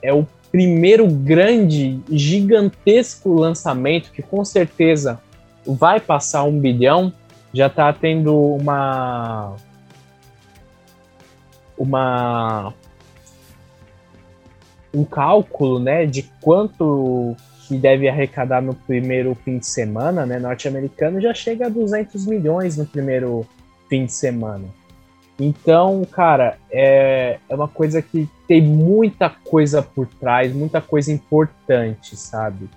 é o primeiro grande, gigantesco lançamento que com certeza vai passar um bilhão. Já tá tendo uma... uma... um cálculo, né, de quanto que deve arrecadar no primeiro fim de semana, né, norte-americano, já chega a duzentos milhões no primeiro fim de semana. Então, cara, é, é uma coisa que tem muita coisa por trás, muita coisa importante, sabe?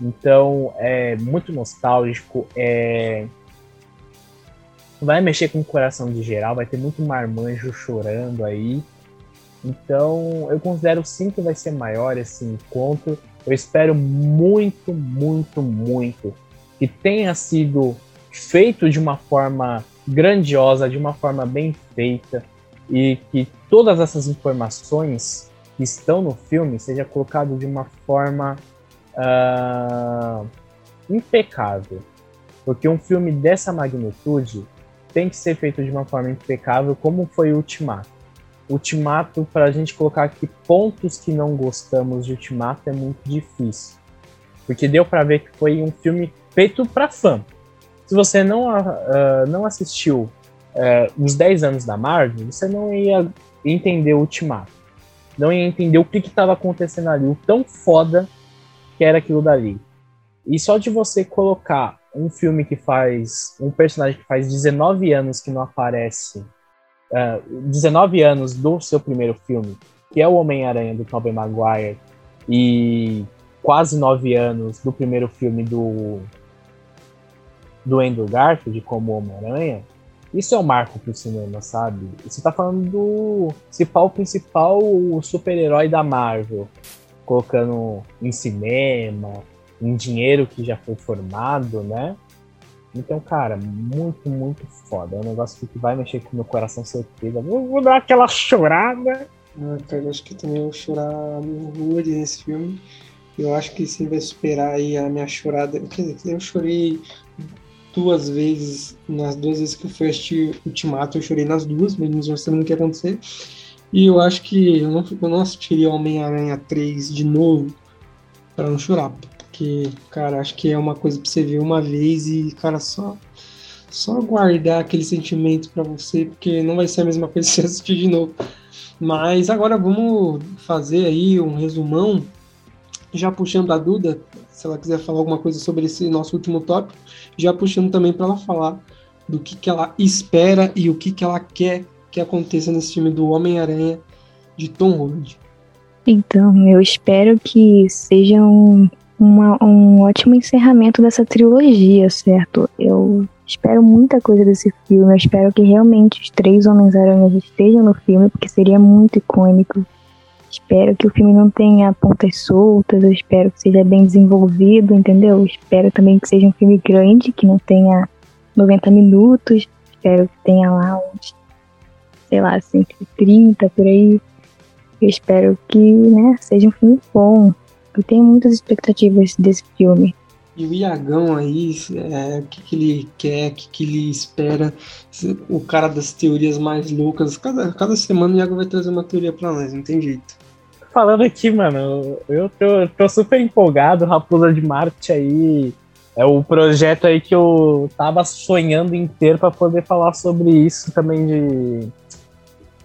Então, é muito nostálgico, é... vai mexer com o coração de geral, vai ter muito marmanjo chorando aí. Então, eu considero sim que vai ser maior esse encontro. Eu espero muito, muito, muito que tenha sido feito de uma forma grandiosa, de uma forma bem feita, e que todas essas informações que estão no filme sejam colocadas de uma forma uh, impecável. Porque um filme dessa magnitude tem que ser feito de uma forma impecável, como foi o Ultimato. Ultimato, para a gente colocar aqui pontos que não gostamos de Ultimato, é muito difícil. Porque deu para ver que foi um filme feito para fã. Se você não, uh, não assistiu uh, os dez anos da Marvel, você não ia entender o Ultimato. Não ia entender o que estava acontecendo ali, o tão foda que era aquilo dali. E só de você colocar um filme que faz... um personagem que faz dezenove anos que não aparece... Uh, dezenove anos do seu primeiro filme, que é o Homem-Aranha do Tobey Maguire, e quase nove anos do primeiro filme do, do Andrew Garfield como Homem-Aranha, isso é um marco pro cinema, sabe? Você tá falando do principal, principal super-herói da Marvel, colocando em cinema, em dinheiro que já foi formado, né? Então, cara, muito, muito foda. É um negócio que vai mexer com o meu coração, certeza. Vou, vou dar aquela chorada. Ah, cara, eu acho que também vou chorar horrores nesse filme. Eu acho que você vai superar aí a minha chorada. Quer dizer, eu chorei duas vezes. Nas duas vezes que eu fui assistir Ultimato, eu chorei nas duas, mesmo não sabendo o que ia acontecer. E eu acho que eu não, eu não assistiria Homem-Aranha três de novo pra não chorar. Porque, cara, acho que é uma coisa pra você ver uma vez e, cara, só, só guardar aquele sentimento pra você, porque não vai ser a mesma coisa se assistir de novo. Mas agora vamos fazer aí um resumão, já puxando a Duda, se ela quiser falar alguma coisa sobre esse nosso último tópico, já puxando também pra ela falar do que, que ela espera e o que, que ela quer que aconteça nesse filme do Homem-Aranha de Tom Holland. Então, eu espero que seja um... Uma, um ótimo encerramento dessa trilogia, certo? Eu espero muita coisa desse filme, eu espero que realmente os três Homens-Aranhas estejam no filme, porque seria muito icônico. Espero que o filme não tenha pontas soltas, eu espero que seja bem desenvolvido, entendeu? Eu espero também que seja um filme grande, que não tenha noventa minutos, espero que tenha lá uns, sei lá, cento e trinta por aí. Eu espero que, né, seja um filme bom. Eu tenho muitas expectativas desse filme. E o Iagão aí, é, o que, que ele quer, o que, que ele espera, o cara das teorias mais loucas. Cada, cada semana o Iago vai trazer uma teoria pra nós, não tem jeito. Falando aqui, mano, eu tô, tô super empolgado. Raposa de Marte aí é o projeto aí que eu tava sonhando em ter pra poder falar sobre isso também de, de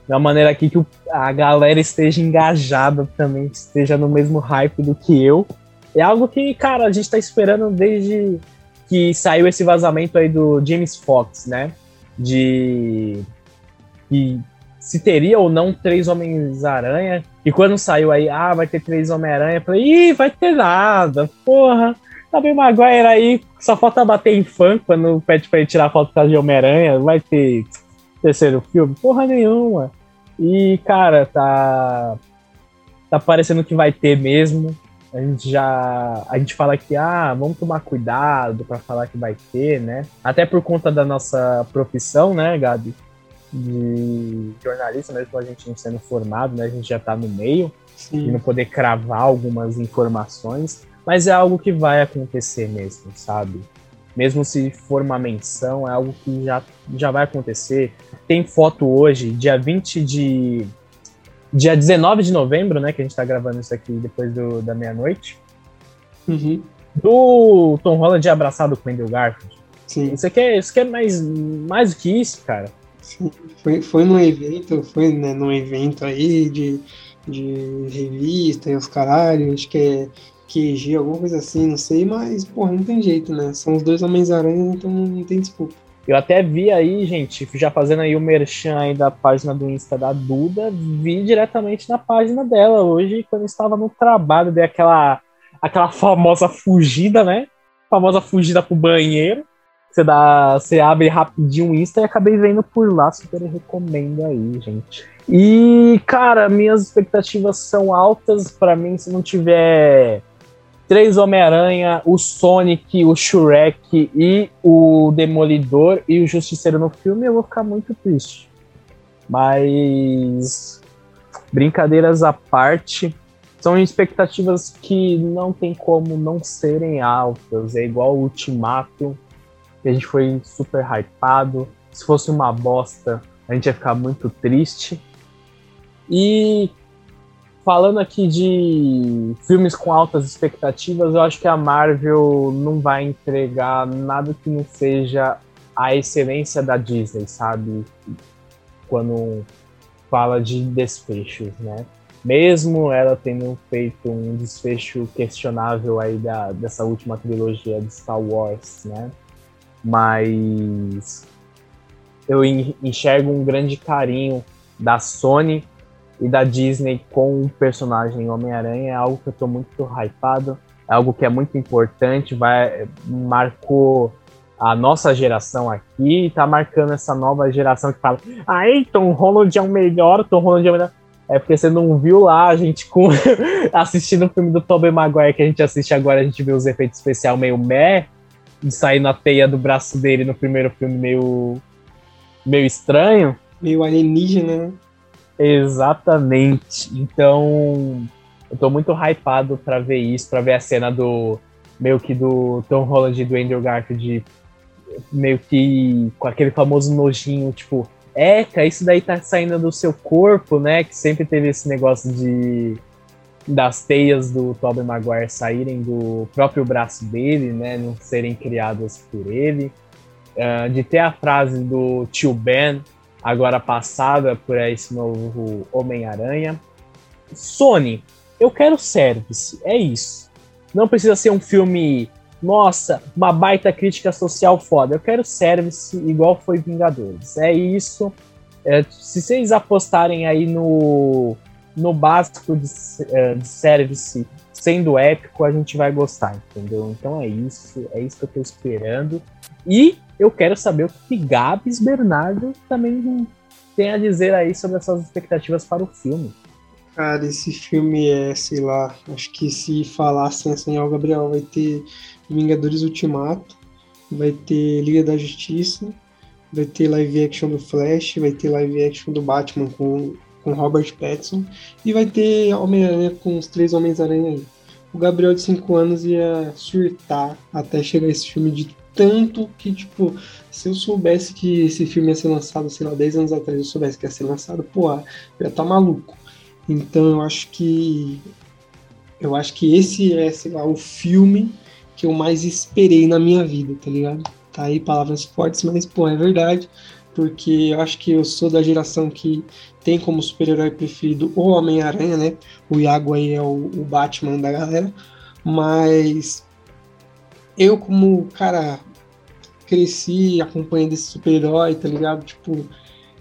uma maneira aqui que a galera esteja engajada também, esteja no mesmo hype do que eu. É algo que, cara, a gente tá esperando desde que saiu esse vazamento aí do James Fox, né? De que se teria ou não três Homens-Aranha. E quando saiu aí, ah, vai ter três Homem-Aranha, eu falei, ih, vai ter nada, porra. Tobey Maguire aí, só falta bater em fã quando pede pra ele tirar foto por causa de Homem-Aranha. Vai ter terceiro filme? Porra nenhuma. E, cara, tá... Tá parecendo que vai ter mesmo. A gente já. A gente fala que, ah, vamos tomar cuidado pra falar que vai ter, né? Até por conta da nossa profissão, né, Gabi? De jornalista, mesmo a gente não sendo formado, né? A gente já tá no meio. Sim. E não poder cravar algumas informações. Mas é algo que vai acontecer mesmo, sabe? Mesmo se for uma menção, é algo que já, já vai acontecer. Tem foto hoje, dia vinte de. Dia dezenove de novembro, né, que a gente tá gravando isso aqui depois do, da meia-noite, uhum. do Tom Holland abraçado com o Andrew Garfield. Sim. Isso aqui é, isso aqui é mais, mais do que isso, cara. Sim. Foi, foi num evento, foi né, num evento aí de, de revista e os caralhos, acho que é Q G, alguma coisa assim, não sei, mas, porra, não tem jeito, né? São os dois Homens-Aranha, então não tem desculpa. Eu até vi aí, gente, já fazendo aí o merchan aí da página do Insta da Duda, vi diretamente na página dela hoje, quando eu estava no trabalho, dei aquela, aquela famosa fugida, né? Famosa fugida pro banheiro. Você, dá, você abre rapidinho o Insta e acabei vendo por lá, super recomendo aí, gente. E, cara, minhas expectativas são altas. Pra mim, se não tiver... Três Homem-Aranha, o Sonic, o Shrek e o Demolidor e o Justiceiro no filme, eu vou ficar muito triste. Mas, brincadeiras à parte, são expectativas que não tem como não serem altas. É igual o Ultimato, que a gente foi super hypado. Se fosse uma bosta, a gente ia ficar muito triste. E... Falando aqui de filmes com altas expectativas, eu acho que a Marvel não vai entregar nada que não seja a excelência da Disney, sabe? Quando fala de desfechos, né? Mesmo ela tendo feito um desfecho questionável aí da, dessa última trilogia de Star Wars, né? Mas eu enxergo um grande carinho da Sony e da Disney com o personagem Homem-Aranha. É algo que eu tô muito hypado, é algo que é muito importante, vai, marcou a nossa geração aqui, tá marcando essa nova geração que fala, ai, Tom Holland é o melhor, Tom Holland é o melhor. É porque você não viu lá, a gente com, assistindo o filme do Tobey Maguire que a gente assiste agora, a gente viu os efeitos especiais meio meh, de sair na teia do braço dele no primeiro filme meio, meio estranho. Meio alienígena, né? Exatamente, então eu tô muito hypado pra ver isso, pra ver a cena do meio que do Tom Holland e do Andrew Garfield meio que com aquele famoso nojinho, tipo, eca, isso daí tá saindo do seu corpo, né, que sempre teve esse negócio de das teias do Tobey Maguire saírem do próprio braço dele, né, não serem criadas por ele, uh, de ter a frase do Tio Ben agora passada por esse novo Homem-Aranha. Sony, eu quero service, é isso. Não precisa ser um filme, nossa, uma baita crítica social foda. Eu quero service igual foi Vingadores, é isso. É, se vocês apostarem aí no, no básico de, de service sendo épico, a gente vai gostar, entendeu? Então é isso, é isso que eu tô esperando. E eu quero saber o que Gabs Bernardo também tem a dizer aí sobre essas expectativas para o filme. Cara, esse filme é, sei lá, acho que se falassem assim, ó, Gabriel, vai ter Vingadores Ultimato, vai ter Liga da Justiça, vai ter live action do Flash, vai ter live action do Batman com, com Robert Pattinson, e vai ter Homem-Aranha com os três Homens-Aranha aí. O Gabriel de cinco anos ia surtar até chegar esse filme de tanto que, tipo, se eu soubesse que esse filme ia ser lançado, sei lá, dez anos atrás, eu soubesse que ia ser lançado, pô, eu ia tá maluco. Então eu acho que eu acho que esse é, sei lá, o filme que eu mais esperei na minha vida, tá ligado? Tá aí palavras fortes, mas pô, é verdade, porque eu acho que eu sou da geração que tem como super-herói preferido o Homem-Aranha, né? O Iago aí é o, o Batman da galera, mas eu como, cara, cresci acompanhando esse super-herói, tá ligado? Tipo,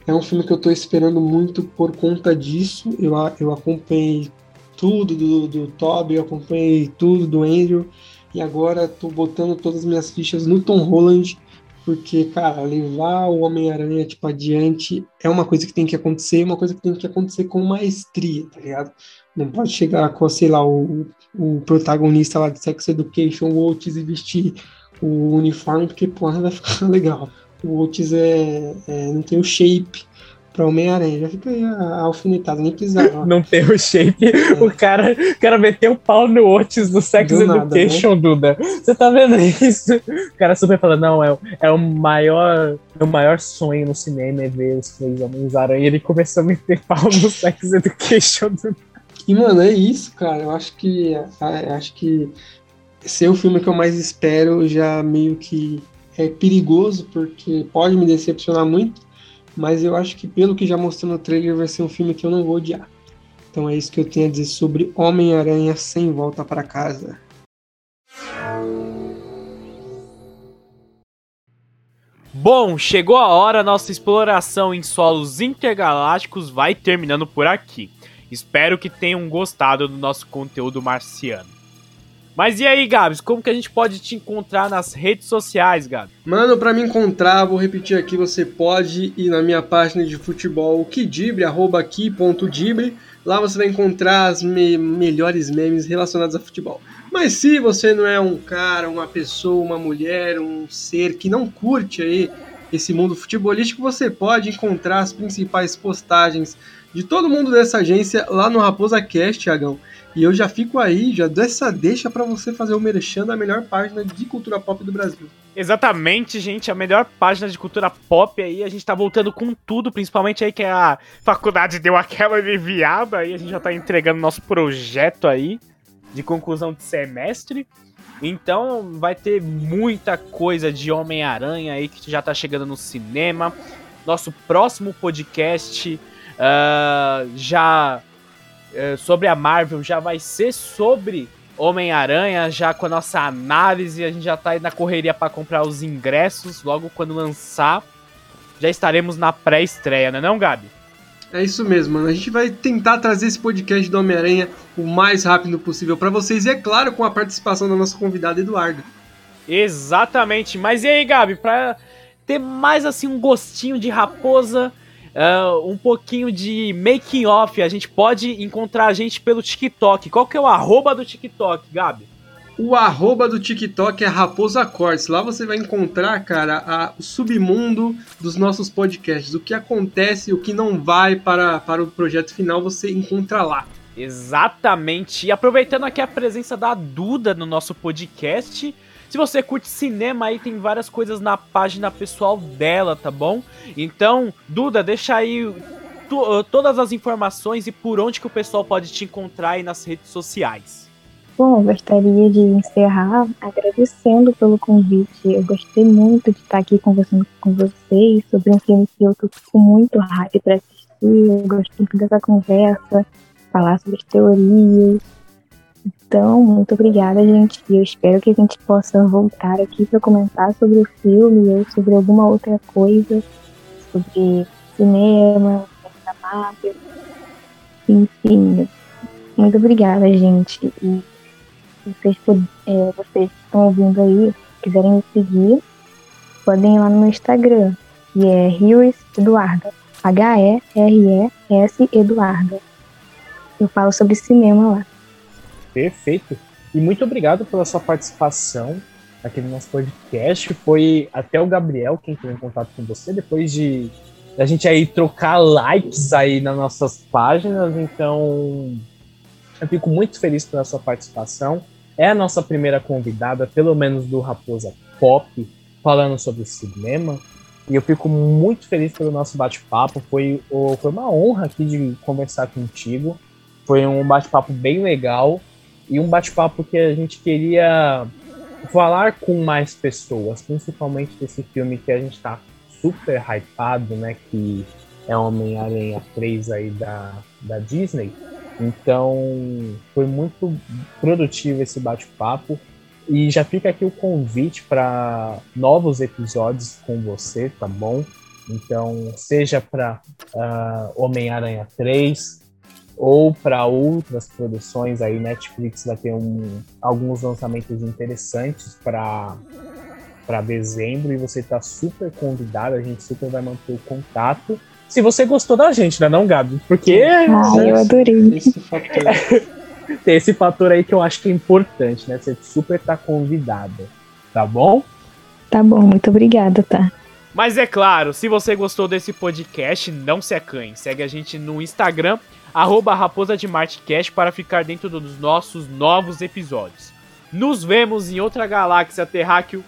é um filme que eu tô esperando muito por conta disso. Eu, eu acompanhei tudo do, do Tobey, eu acompanhei tudo do Andrew. E agora tô botando todas as minhas fichas no Tom Holland. Porque, cara, levar o Homem-Aranha tipo, adiante é uma coisa que tem que acontecer. É uma coisa que tem que acontecer com maestria, tá ligado? Não pode chegar com, sei lá, o, o protagonista lá de Sex Education, o Otis, e vestir o uniforme. Porque, porra, vai ficar legal. O Otis é, é, não tem o shape pra Homem-Aranha. Já fica aí a, a alfinetada, nem precisava. Não tem o shape. É. O, cara, o cara meteu o pau no Otis do Sex do Education, nada, né? Duda. Você tá vendo isso? O cara super fala, não, é, é o maior o maior sonho no cinema é ver os três Homens-Aranha. E ele começou a meter pau no Sex Education, Duda. E, mano, é isso, cara. Eu acho que, acho que esse é o filme que eu mais espero, já meio que... é perigoso, porque pode me decepcionar muito, mas eu acho que pelo que já mostrou no trailer, vai ser um filme que eu não vou odiar. Então é isso que eu tenho a dizer sobre Homem-Aranha Sem Volta para Casa. Bom, chegou a hora, nossa exploração em solos intergalácticos vai terminando por aqui. Espero que tenham gostado do nosso conteúdo marciano. Mas e aí, Gabs, como que a gente pode te encontrar nas redes sociais, Gabs? Mano, pra me encontrar, vou repetir aqui, você pode ir na minha página de futebol, Kidibre, arroba ki.dibre. Lá você vai encontrar as me- melhores memes relacionados a futebol. Mas se você não é um cara, uma pessoa, uma mulher, um ser que não curte aí esse mundo futebolístico, você pode encontrar as principais postagens de todo mundo dessa agência lá no Raposa Cast, Thiagão. E eu já fico aí, já dou essa deixa pra você fazer o merchan da melhor página de cultura pop do Brasil. Exatamente, gente, a melhor página de cultura pop aí, a gente tá voltando com tudo, principalmente aí que a faculdade deu aquela aliviada aí, a gente já tá entregando nosso projeto aí de conclusão de semestre. Então vai ter muita coisa de Homem-Aranha aí que já tá chegando no cinema. Nosso próximo podcast uh, já... sobre a Marvel, já vai ser sobre Homem-Aranha, já com a nossa análise, a gente já tá aí na correria para comprar os ingressos, logo quando lançar, já estaremos na pré-estreia, não é não, Gabi? É isso mesmo, mano, a gente vai tentar trazer esse podcast do Homem-Aranha o mais rápido possível para vocês, e é claro, com a participação da nossa convidada Eduarda. Exatamente, mas e aí, Gabi, para ter mais assim um gostinho de raposa... Uh, um pouquinho de making off, a gente pode encontrar a gente pelo TikTok. Qual que é o arroba do TikTok, Gabi? O arroba do TikTok é Raposa Cortes. Lá você vai encontrar, cara, a, o submundo dos nossos podcasts. O que acontece, o que não vai para, para o projeto final, você encontra lá. Exatamente. E aproveitando aqui a presença da Duda no nosso podcast... Se você curte cinema aí, tem várias coisas na página pessoal dela, tá bom? Então, Duda, deixa aí tu, todas as informações e por onde que o pessoal pode te encontrar aí nas redes sociais. Bom, eu gostaria de encerrar agradecendo pelo convite. Eu gostei muito de estar aqui conversando com vocês sobre um filme que eu tô com muito hype pra assistir. Eu gostei muito dessa conversa, falar sobre as teorias. Então, muito obrigada, gente. E eu espero que a gente possa voltar aqui para comentar sobre o filme ou sobre alguma outra coisa, sobre cinema, Marvel, enfim. Muito obrigada, gente. E se vocês, é, vocês que estão ouvindo aí, quiserem me seguir, podem ir lá no meu Instagram, que é Heres Eduarda, H-E-R-E-S Eduarda. Eu falo sobre cinema lá. Perfeito. E muito obrigado pela sua participação aqui no nosso podcast. Foi até o Gabriel quem entrou em contato com você, depois de a gente aí trocar likes aí nas nossas páginas. Então, eu fico muito feliz pela sua participação. É a nossa primeira convidada, pelo menos do Raposa Pop, falando sobre cinema. E eu fico muito feliz pelo nosso bate-papo. Foi, foi uma honra aqui de conversar contigo. Foi um bate-papo bem legal. E um bate-papo que a gente queria falar com mais pessoas, principalmente desse filme que a gente tá super hypado, né? Que é Homem-Aranha três aí da, da Disney. Então, foi muito produtivo esse bate-papo. E já fica aqui o convite para novos episódios com você, tá bom? Então, seja para uh, Homem-Aranha três... ou para outras produções, aí Netflix vai ter um, alguns lançamentos interessantes para dezembro, e você está super convidado, a gente super vai manter o contato. Se você gostou da gente, né, não, Gabi? Porque... Ah, eu adorei. Esse fator. Tem esse fator aí que eu acho que é importante, né? Você super tá convidada, tá bom? Tá bom, muito obrigada, tá? Mas é claro, se você gostou desse podcast, não se acanhe, segue a gente no Instagram, arroba Raposa de Marte Cast, para ficar dentro dos nossos novos episódios. Nos vemos em outra galáxia terráqueo.